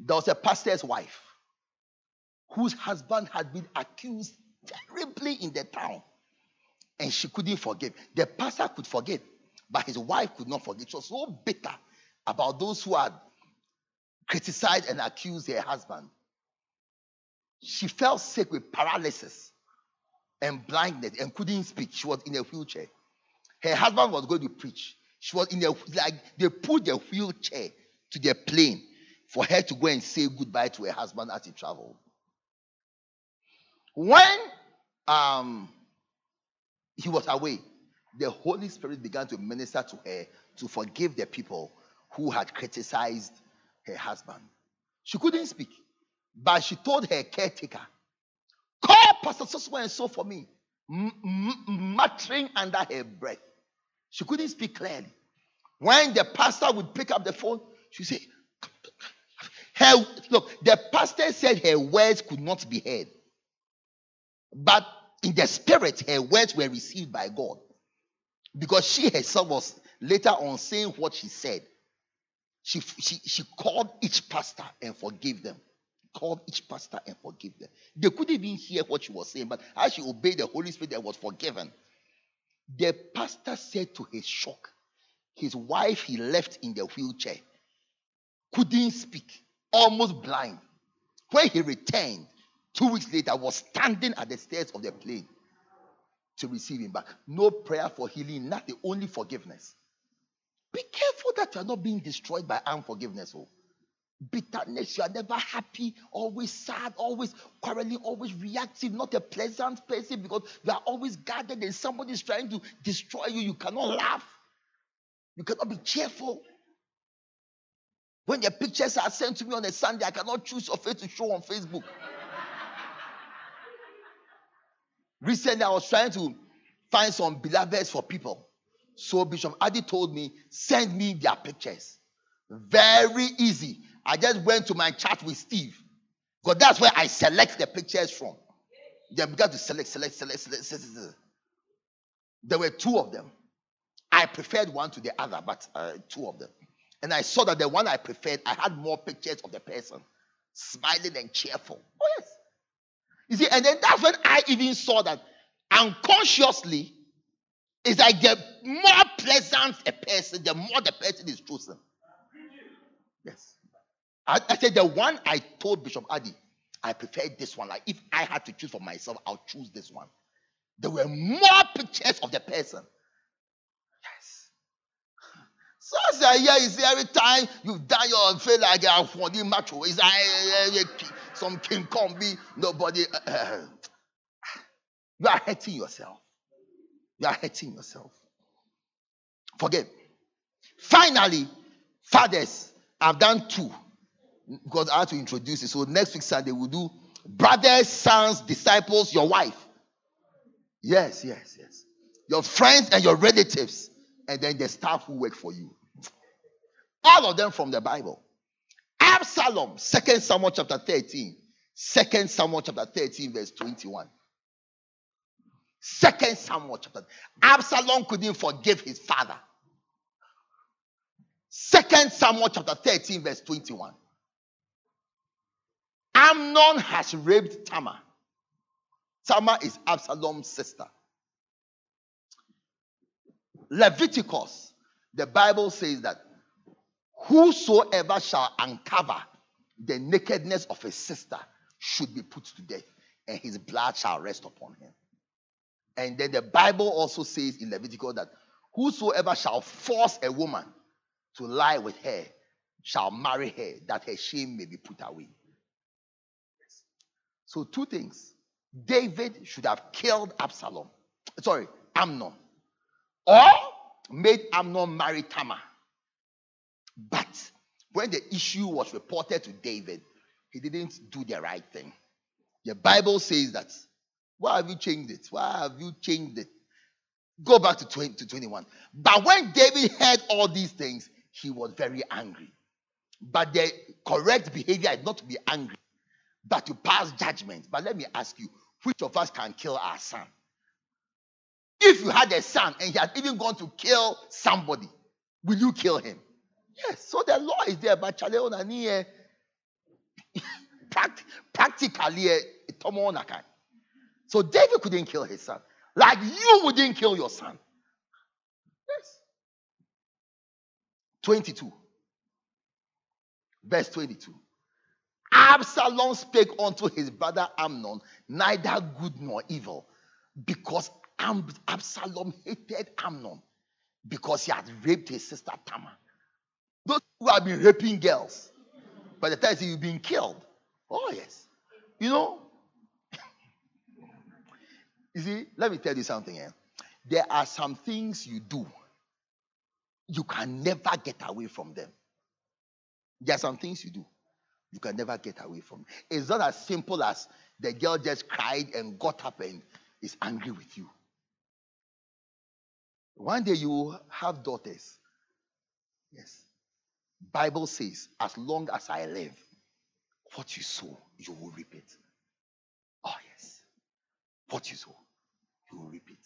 There was a pastor's wife whose husband had been accused terribly in the town. And she couldn't forgive. The pastor could forgive, but his wife could not forgive. She was so bitter about those who had criticized and accused her husband. She fell sick with paralysis and blindness and couldn't speak. She was in a wheelchair. Her husband was going to preach. She was in a, like, they put the wheelchair to the plane for her to go and say goodbye to her husband as he traveled. When um, he was away, the Holy Spirit began to minister to her to forgive the people who had criticized her husband. She couldn't speak. But she told her caretaker, call Pastor so and so for me, m- m- muttering under her breath. She couldn't speak clearly. When the pastor would pick up the phone, she said, her, look, the pastor said her words could not be heard. But in the spirit, her words were received by God. Because she herself was later on saying what she said. She, she, she called each pastor and forgave them. Called each pastor and forgive them. They couldn't even hear what she was saying, but as she obeyed the Holy Spirit, they was forgiven. The pastor said, to his shock, his wife he left in the wheelchair, couldn't speak, almost blind. When he returned two weeks later, was standing at the stairs of the plane to receive him back. No prayer for healing, nothing, only forgiveness. Be careful that you are not being destroyed by unforgiveness. Oh. Bitterness, you are never happy, always sad, always quarreling, always reactive, not a pleasant person because you are always guarded and somebody is trying to destroy you. You cannot laugh. You cannot be cheerful. When the pictures are sent to me on a Sunday, I cannot choose your face to show on Facebook. Recently, I was trying to find some beloveds for people. So Bishop Adi told me, send me their pictures. Very easy. I just went to my chat with Steve. Because that's where I select the pictures from. They began to select, select, select, select, select. There were two of them. I preferred one to the other, but uh, two of them. And I saw that the one I preferred, I had more pictures of the person. Smiling and cheerful. Oh, yes. You see, and then that's when I even saw that unconsciously, it's like the more pleasant a person, the more the person is chosen. Yes. I, I said the one I told Bishop Adi, I preferred this one. Like if I had to choose for myself, I'll choose this one. There were more pictures of the person. Yes. So as I hear, you see, every time you've done your feel like you have won the match, it's like some King Kombi, nobody. Uh, you are hurting yourself. You are hurting yourself. Forget. Finally, fathers, I've done two because I had to introduce it. So next week Sunday we'll do brothers, sons, disciples, your wife. Yes, yes, yes. Your friends and your relatives, and then the staff who work for you. All of them from the Bible. Absalom, Second Samuel chapter thirteen. Second Samuel chapter thirteen verse twenty-one. Second Samuel chapter. Absalom couldn't forgive his father. Second Samuel chapter thirteen verse twenty-one. Amnon has raped Tamar. Tamar is Absalom's sister. Leviticus, the Bible says that whosoever shall uncover the nakedness of his sister should be put to death, and his blood shall rest upon him. And then the Bible also says in Leviticus that whosoever shall force a woman to lie with her shall marry her, that her shame may be put away. Yes. So two things. David should have killed Absalom. Sorry, Amnon. Or made Amnon marry Tamar. But when the issue was reported to David, he didn't do the right thing. The Bible says that. Why have you changed it? Why have you changed it? Go back to twenty to twenty-one. But when David heard all these things, he was very angry. But the correct behavior is not to be angry, but to pass judgment. But let me ask you, which of us can kill our son? If you had a son and he had even gone to kill somebody, will you kill him? Yes, so the law is there, but practically, so David couldn't kill his son. Like you wouldn't kill your son. Yes. twenty-two. Verse twenty-two. Absalom spake unto his brother Amnon, neither good nor evil, because Absalom hated Amnon, because he had raped his sister Tamar. Those who have been raping girls, by the time you've been killed. Oh, yes. You know, you see, let me tell you something here. There are some things you do, you can never get away from them. There are some things you do, you can never get away from. It's not as simple as the girl just cried and got up and is angry with you. One day you will have daughters. Yes. Bible says, as long as I live, what you sow, you will reap it. Oh, yes. What you sow. You will reap it.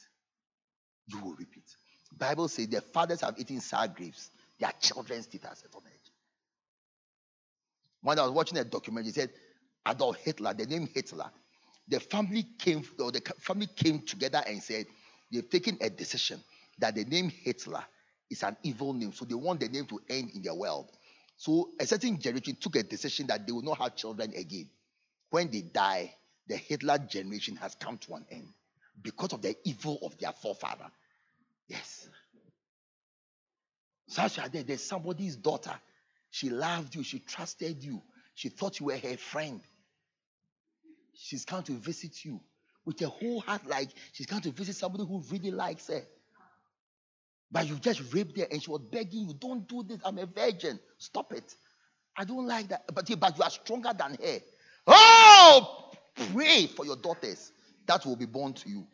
You will reap it. The Bible says their fathers have eaten sour grapes, their children's teeth are set on edge. When I was watching a documentary, it said Adolf Hitler, the name Hitler, the family came, or the family came together and said they've taken a decision that the name Hitler is an evil name, so they want the name to end in their world. So a certain generation took a decision that they will not have children again. When they die, the Hitler generation has come to an end because of the evil of their forefather. Yes. So there, there's somebody's daughter. She loved you. She trusted you. She thought you were her friend. She's come to visit you with a whole heart, like she's come to visit somebody who really likes her. But you just raped her and she was begging you, don't do this. I'm a virgin. Stop it. I don't like that. But, but you are stronger than her. Oh! Pray for your daughters that will be born to you.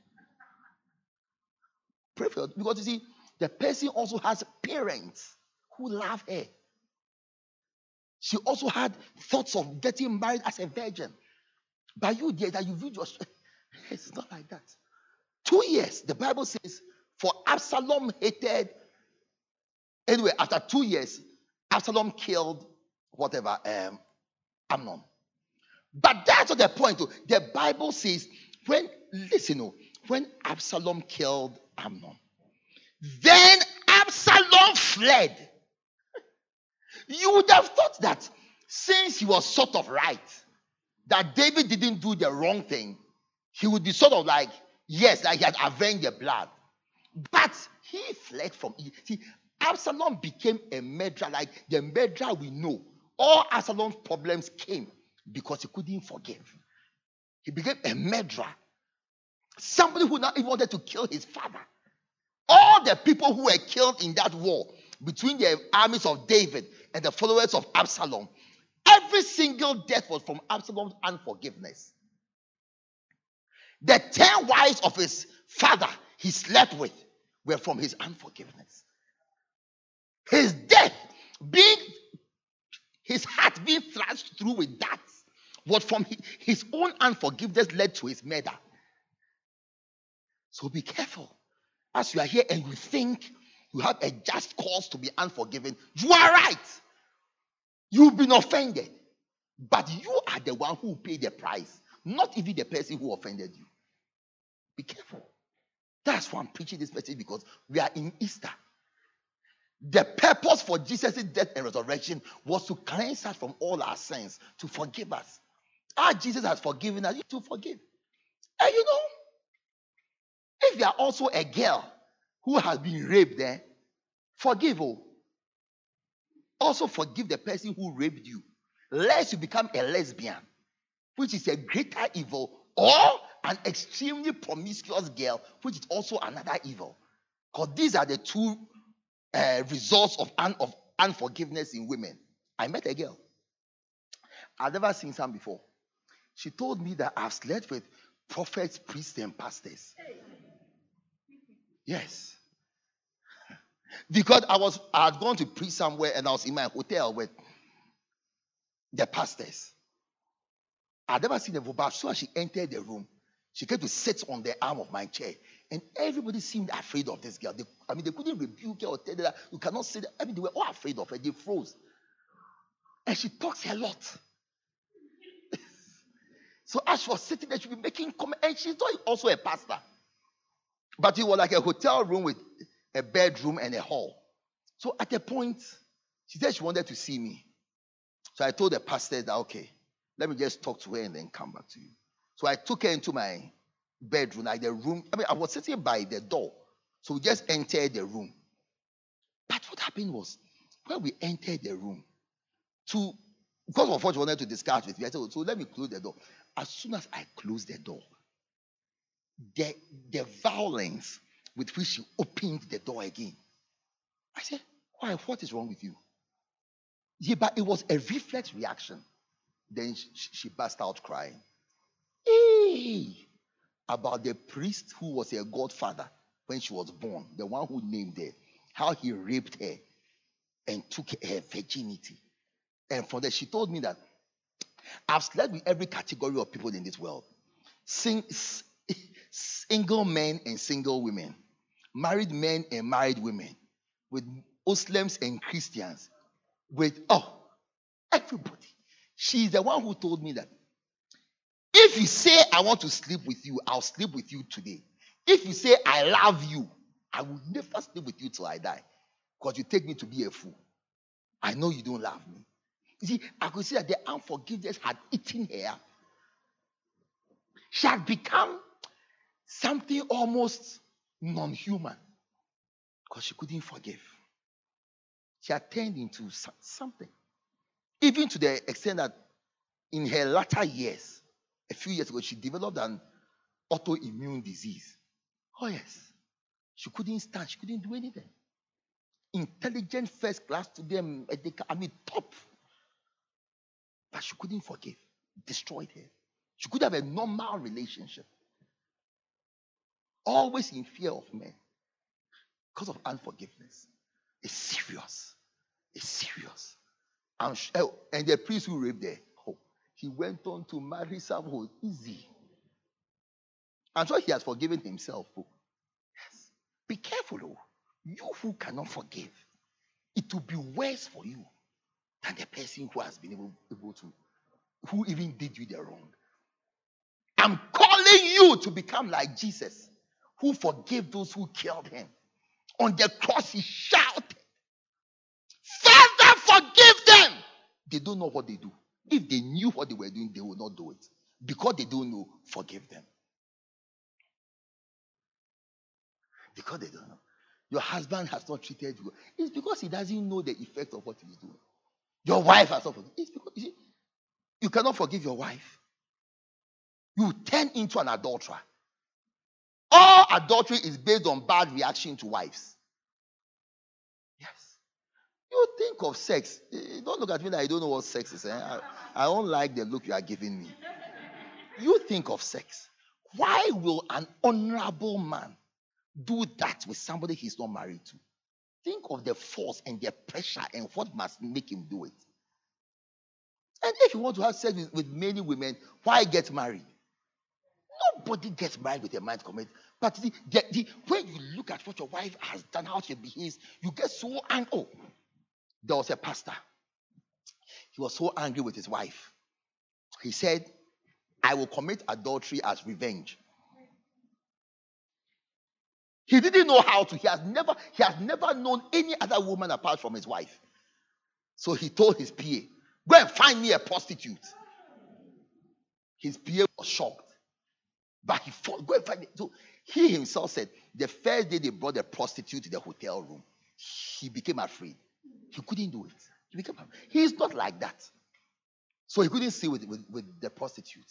Pray for your, because you see, the person also has parents who love her. She also had thoughts of getting married as a virgin. But you, dear, that you read your, it's not like that. Two years, the Bible says, for Absalom hated. Anyway, after two years, Absalom killed whatever um, Amnon. But that's not the point. Too. The Bible says, when, listen, oh, when Absalom killed Amnon, then Absalom fled. You would have thought that since he was sort of right, that David didn't do the wrong thing, he would be sort of like, yes, like he had avenged the blood. But he fled from it. See, Absalom became a murderer, like the murderer we know. All Absalom's problems came because he couldn't forgive. He became a murderer. Somebody who now even wanted to kill his father. All the people who were killed in that war between the armies of David and the followers of Absalom, every single death was from Absalom's unforgiveness. The ten wives of his father he slept with were from his unforgiveness. His death, being his heart being thrashed through with darts, was from his own unforgiveness led to his murder. So be careful. As you are here and you think you have a just cause to be unforgiven, you are right. You've been offended. But you are the one who paid the price, not even the person who offended you. Be careful. That's why I'm preaching this message, because we are in Easter. The purpose for Jesus' death and resurrection was to cleanse us from all our sins, to forgive us. Our Jesus has forgiven us, you to forgive. And you know, if you are also a girl who has been raped there, eh, forgive her. Also forgive the person who raped you, lest you become a lesbian, which is a greater evil, or an extremely promiscuous girl, which is also another evil. Because these are the two Uh, results of, un- of unforgiveness in women. I met a girl. I've never seen some before. She told me that I've slept with prophets, priests, and pastors. Yes. Because I was I had gone to preach somewhere and I was in my hotel with the pastors. I'd never seen her before, but as soon as she entered the room, she came to sit on the arm of my chair. And everybody seemed afraid of this girl. They, I mean, they couldn't rebuke her or tell her that you cannot say that. I mean, they were all afraid of her. They froze. And she talks a lot. So as she was sitting there, she was making comments. And she's also a pastor. But it was like a hotel room with a bedroom and a hall. So at a point, she said she wanted to see me. So I told the pastor that, okay, let me just talk to her and then come back to you. So I took her into my bedroom, like the room. I mean, I was sitting by the door, so we just entered the room. But what happened was, when we entered the room, to because of what she wanted to discuss with me, I said, so let me close the door. As soon as I closed the door, the, the violence with which she opened the door again, I said, why, what is wrong with you? Yeah, but it was a reflex reaction. Then she, she burst out crying. Hey! About the priest who was her godfather when she was born, the one who named her, how he raped her and took her virginity. And from there, she told me that I've slept with every category of people in this world. Sing, single men and single women, married men and married women, with Muslims and Christians, with, oh, everybody. She's the one who told me that if you say, I want to sleep with you, I'll sleep with you today. If you say, I love you, I will never sleep with you till I die. Because you take me to be a fool. I know you don't love me. You see, I could see that the unforgiveness had eaten her. She had become something almost non-human. Because she couldn't forgive. She had turned into something. Even to the extent that in her latter years, a few years ago, she developed an autoimmune disease. Oh, yes. She couldn't stand. She couldn't do anything. Intelligent, first class to them, I mean, top. But she couldn't forgive. Destroyed her. She could have a normal relationship. Always in fear of men. Because of unforgiveness. It's serious. It's serious. I'm sure, and the priest who raped her, he went on to marry someone easy. I'm sure he has forgiven himself. Oh. Yes. Be careful, oh. You who cannot forgive, it will be worse for you than the person who has been able, able to, who even did you the wrong. I'm calling you to become like Jesus, who forgave those who killed him. On the cross, he shouted, Father, forgive them, They don't know what they do. If they knew what they were doing, they would not do it. Because they don't know, forgive them. Because they don't know. Your husband has not treated you. It's because he doesn't know the effect of what he's doing. Your wife has not forgiven. It's because, you see, you cannot forgive your wife. You turn into an adulterer. All adultery is based on bad reaction to wives. Yes. You think of sex. Don't look at me like I don't know what sex is. Eh? I, I don't like the look you are giving me. You think of sex. Why will an honorable man do that with somebody he's not married to? Think of the force and the pressure and what must make him do it. And if you want to have sex with, with many women, why get married? Nobody gets married with a mind committed. But the, the, the, when you look at what your wife has done, how she behaves, you get so angry. Oh, there was a pastor. He was so angry with his wife. He said, I will commit adultery as revenge. He didn't know how to. He has never, he has never known any other woman apart from his wife. So he told his P A, go and find me a prostitute. His P A was shocked. But he fought, go and find me. So he himself said, the first day they brought a prostitute to the hotel room, he became afraid. He couldn't do it. He became afraid. He is not like that. So he couldn't see with, with, with the prostitute.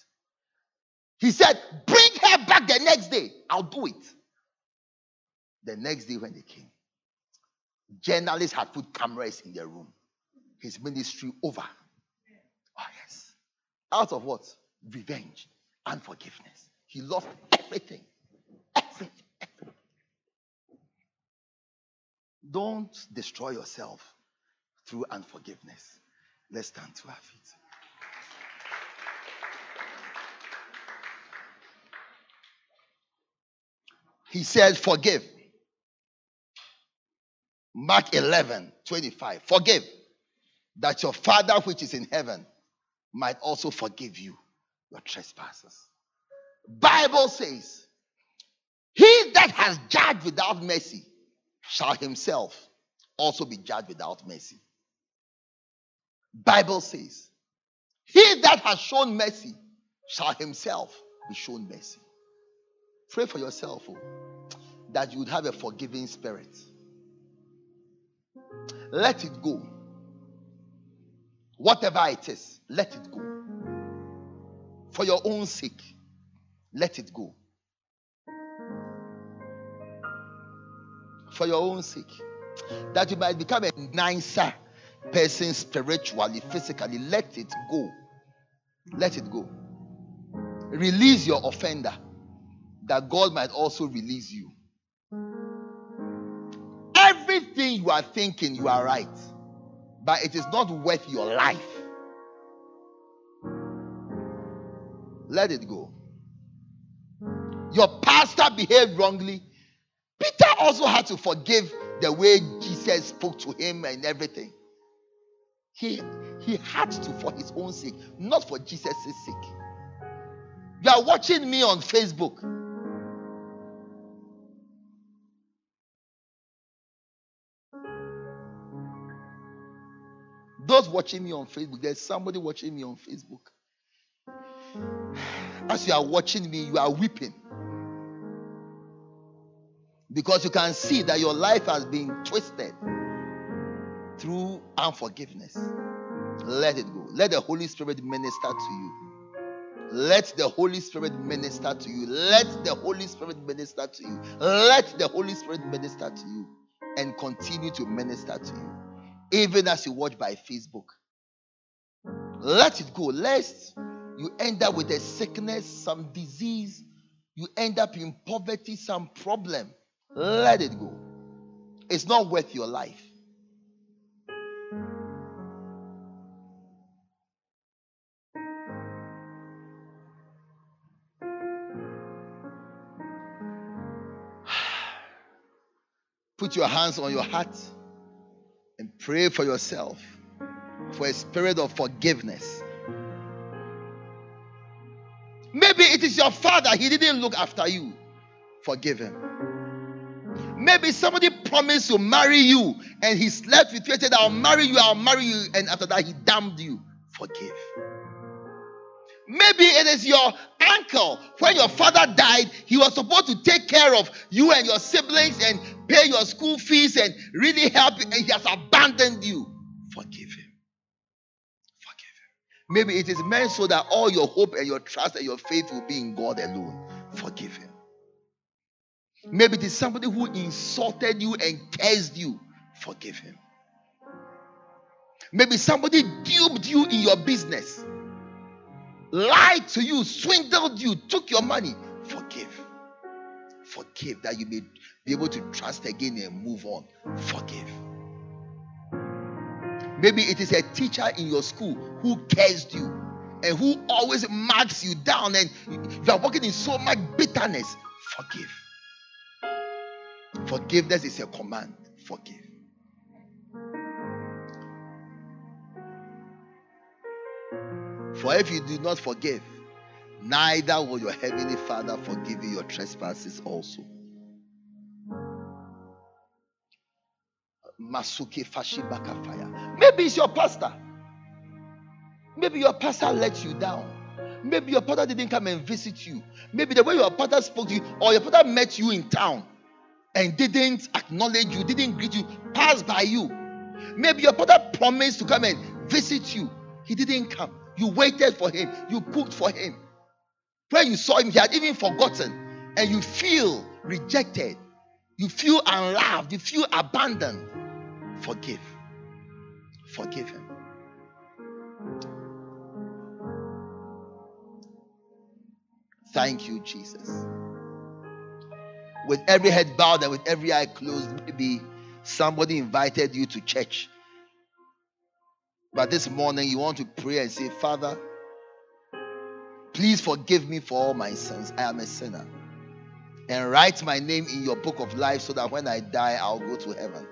He said, bring her back the next day. I'll do it. The next day when they came, journalists had put cameras in their room. His ministry over. Oh, yes. Out of what? Revenge and forgiveness. He lost everything. Everything. Everything. Don't destroy yourself through unforgiveness. Let's stand to our feet. He said, forgive. Mark eleven twenty-five. Forgive, that your Father which is in heaven might also forgive you your trespasses. Bible says, he that has judged without mercy shall himself also be judged without mercy. Bible says, he that has shown mercy shall himself be shown mercy. Pray for yourself, oh, that you would have a forgiving spirit. Let it go. Whatever it is, let it go. For your own sake, let it go. For your own sake. That you might become a nicer person spiritually, physically. Let it go. Let it go. Release your offender, that God might also release you. Everything you are thinking, you are right, but it is not worth your life. Let it go. Your pastor behaved wrongly. Peter also had to forgive the way Jesus spoke to him and everything. He, he had to, for his own sake, not for Jesus' sake. You are watching me on Facebook. Those watching me on Facebook, there's somebody watching me on Facebook. As you are watching me, you are weeping. Because you can see that your life has been twisted through unforgiveness. Let it go. Let the Holy Spirit minister to you. Let the Holy Spirit minister to you. Let the Holy Spirit minister to you. Let the Holy Spirit minister to you. And continue to minister to you. Even as you watch by Facebook, let it go, lest you end up with a sickness, some disease, you end up in poverty, some problem. Let it go. It's not worth your life. Put your hands on your heart. And pray for yourself for a spirit of forgiveness. Maybe it is your father. He didn't look after you. Forgive him. Maybe somebody promised to marry you and he slept with you and said, I'll marry you, I'll marry you, and after that he damned you. Forgive. Maybe it is your uncle. When your father died, he was supposed to take care of you and your siblings and pay your school fees and really help you, and he has abandoned you. Forgive him. Forgive him. Maybe it is meant so that all your hope and your trust and your faith will be in God alone. Forgive him. Maybe it is somebody who insulted you and cursed you. Forgive him. Maybe somebody duped you in your business, lied to you, swindled you, took your money. Forgive. Forgive that you may be able to trust again and move on. Forgive. Maybe it is a teacher in your school who cursed you and who always marks you down, and you are walking in so much bitterness. Forgive. Forgiveness is a command. Forgive. For if you do not forgive, neither will your heavenly Father forgive you your trespasses also. Masuke Fashibaka fire. Maybe it's your pastor. Maybe your pastor let you down. Maybe your pastor didn't come and visit you. Maybe the way your pastor spoke to you, or your pastor met you in town and didn't acknowledge you, didn't greet you, passed by you. Maybe your pastor promised to come and visit you. He didn't come. You waited for him. You cooked for him. When you saw him, he had even forgotten. And you feel rejected. You feel unloved. You feel abandoned. Forgive. Forgive him. Thank you, Jesus. With every head bowed and with every eye closed, maybe somebody invited you to church. But this morning, you want to pray and say, Father, please forgive me for all my sins. I am a sinner. And write my name in your book of life so that when I die, I'll go to heaven.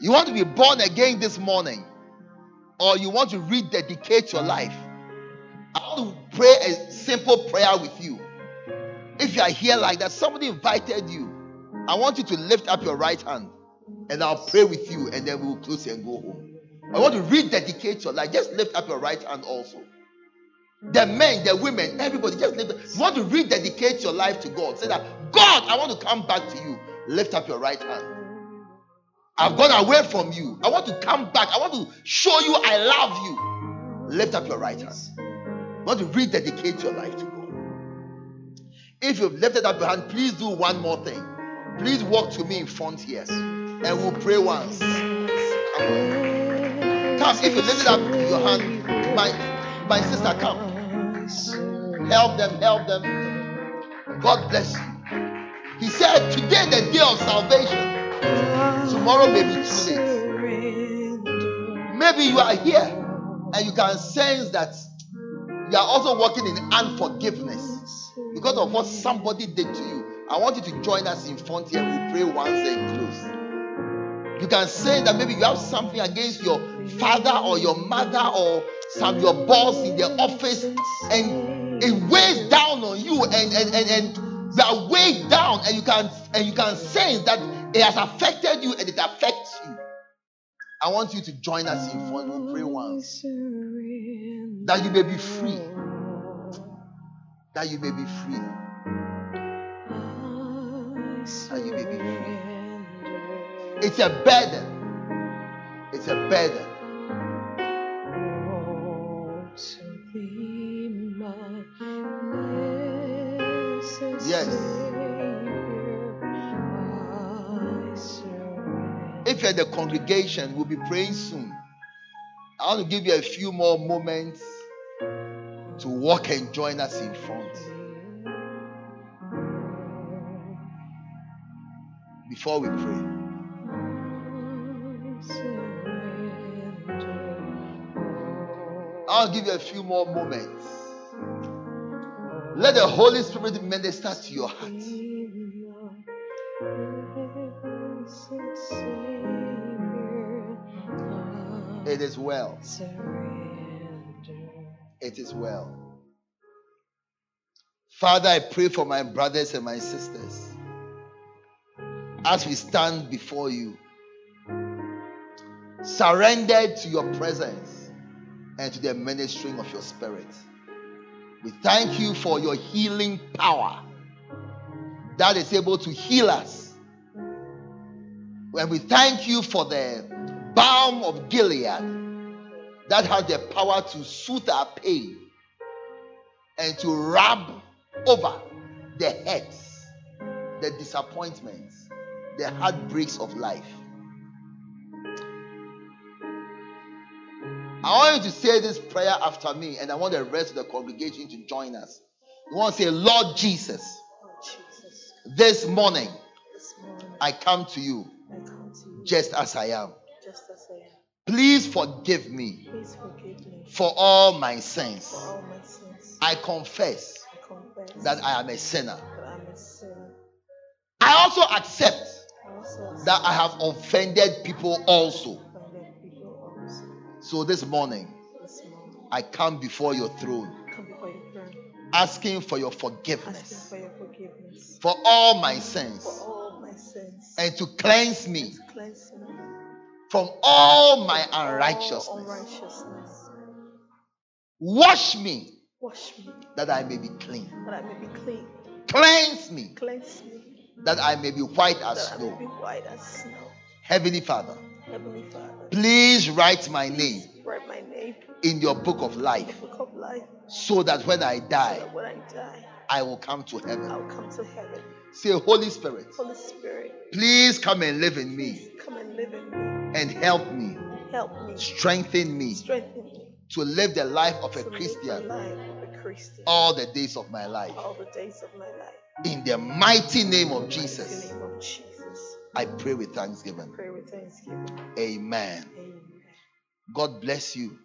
You want to be born again this morning, or you want to rededicate your life. I want to pray a simple prayer with you. If you are here like that, somebody invited you, I want you to lift up your right hand and I'll pray with you, and then we'll close and go home. I want to rededicate your life. Just lift up your right hand also. The men, the women, everybody, just lift up. You want to rededicate your life to God. Say that, God, I want to come back to you. Lift up your right hand. I've gone away from you. I want to come back. I want to show you I love you. Lift up your right hand. You want to rededicate your life to God. If you've lifted up your hand, please do one more thing. Please walk to me in front here, and we'll pray once. Come on. Come, if you lift up your hand, my my sister, come. Help them, help them. God bless you. He said, today the day of salvation. Tomorrow may be too late. Maybe you are here and you can sense that you are also walking in unforgiveness because of what somebody did to you. I want you to join us in front here. We'll pray once and close. You can say that maybe you have something against your father or your mother or some your boss in the office, and it weighs down on you, and and and, and you are weighed down, and you can and you can sense that it has affected you and it affects you. I want you to join us in front. We'll pray once that you may be free. That you may be free. That you may be free. It's a burden. It's a burden. Yes. If you're in the congregation, we'll be praying soon. I want to give you a few more moments to walk and join us in front. Before we pray. I'll give you a few more moments. Let the Holy Spirit minister to your heart. It is well. It is well. Father, I pray for my brothers and my sisters as we stand before you. surrendered to your presence and to the ministering of your spirit. We thank you for your healing power that is able to heal us. And we thank you for the balm of Gilead that has the power to soothe our pain and to rub over the hurts, the disappointments, the heartbreaks of life. I want you to say this prayer after me, and I want the rest of the congregation to join us. You want to say, Lord Jesus, Lord Jesus, this morning, this morning I, come to you, I come to you just as I am. Just as I am. Please forgive me, Please forgive me for, all my sins. for all my sins. I confess, I confess that I am a sinner. I, am a sinner. I, also accept I also accept that I have offended people also. So this morning, this morning, I come before your throne, before your throne asking, for your forgiveness, asking for your forgiveness for all my sins, for all my sins and to cleanse me, to cleanse me from all my unrighteousness. All unrighteousness. Wash me, Wash me that, I may be clean. that I may be clean. Cleanse me, Cleanse me that I may be white as that snow. I may be white as snow. Heavenly Father, Heavenly Father, please write my name, write my name in your book of life, book of life so that when I die, so when I, die I, will come to heaven. I will come to heaven. Say, Holy Spirit, Holy Spirit, please come and live in me, come and live in me, and help me, help me, strengthen me, strengthen me to live the life of a Christian, life of a Christian all the days of my life, all the days of my life. In the mighty name of Jesus. Name of Jesus. I pray with thanksgiving. Pray with thanksgiving. Amen. Amen. God bless you.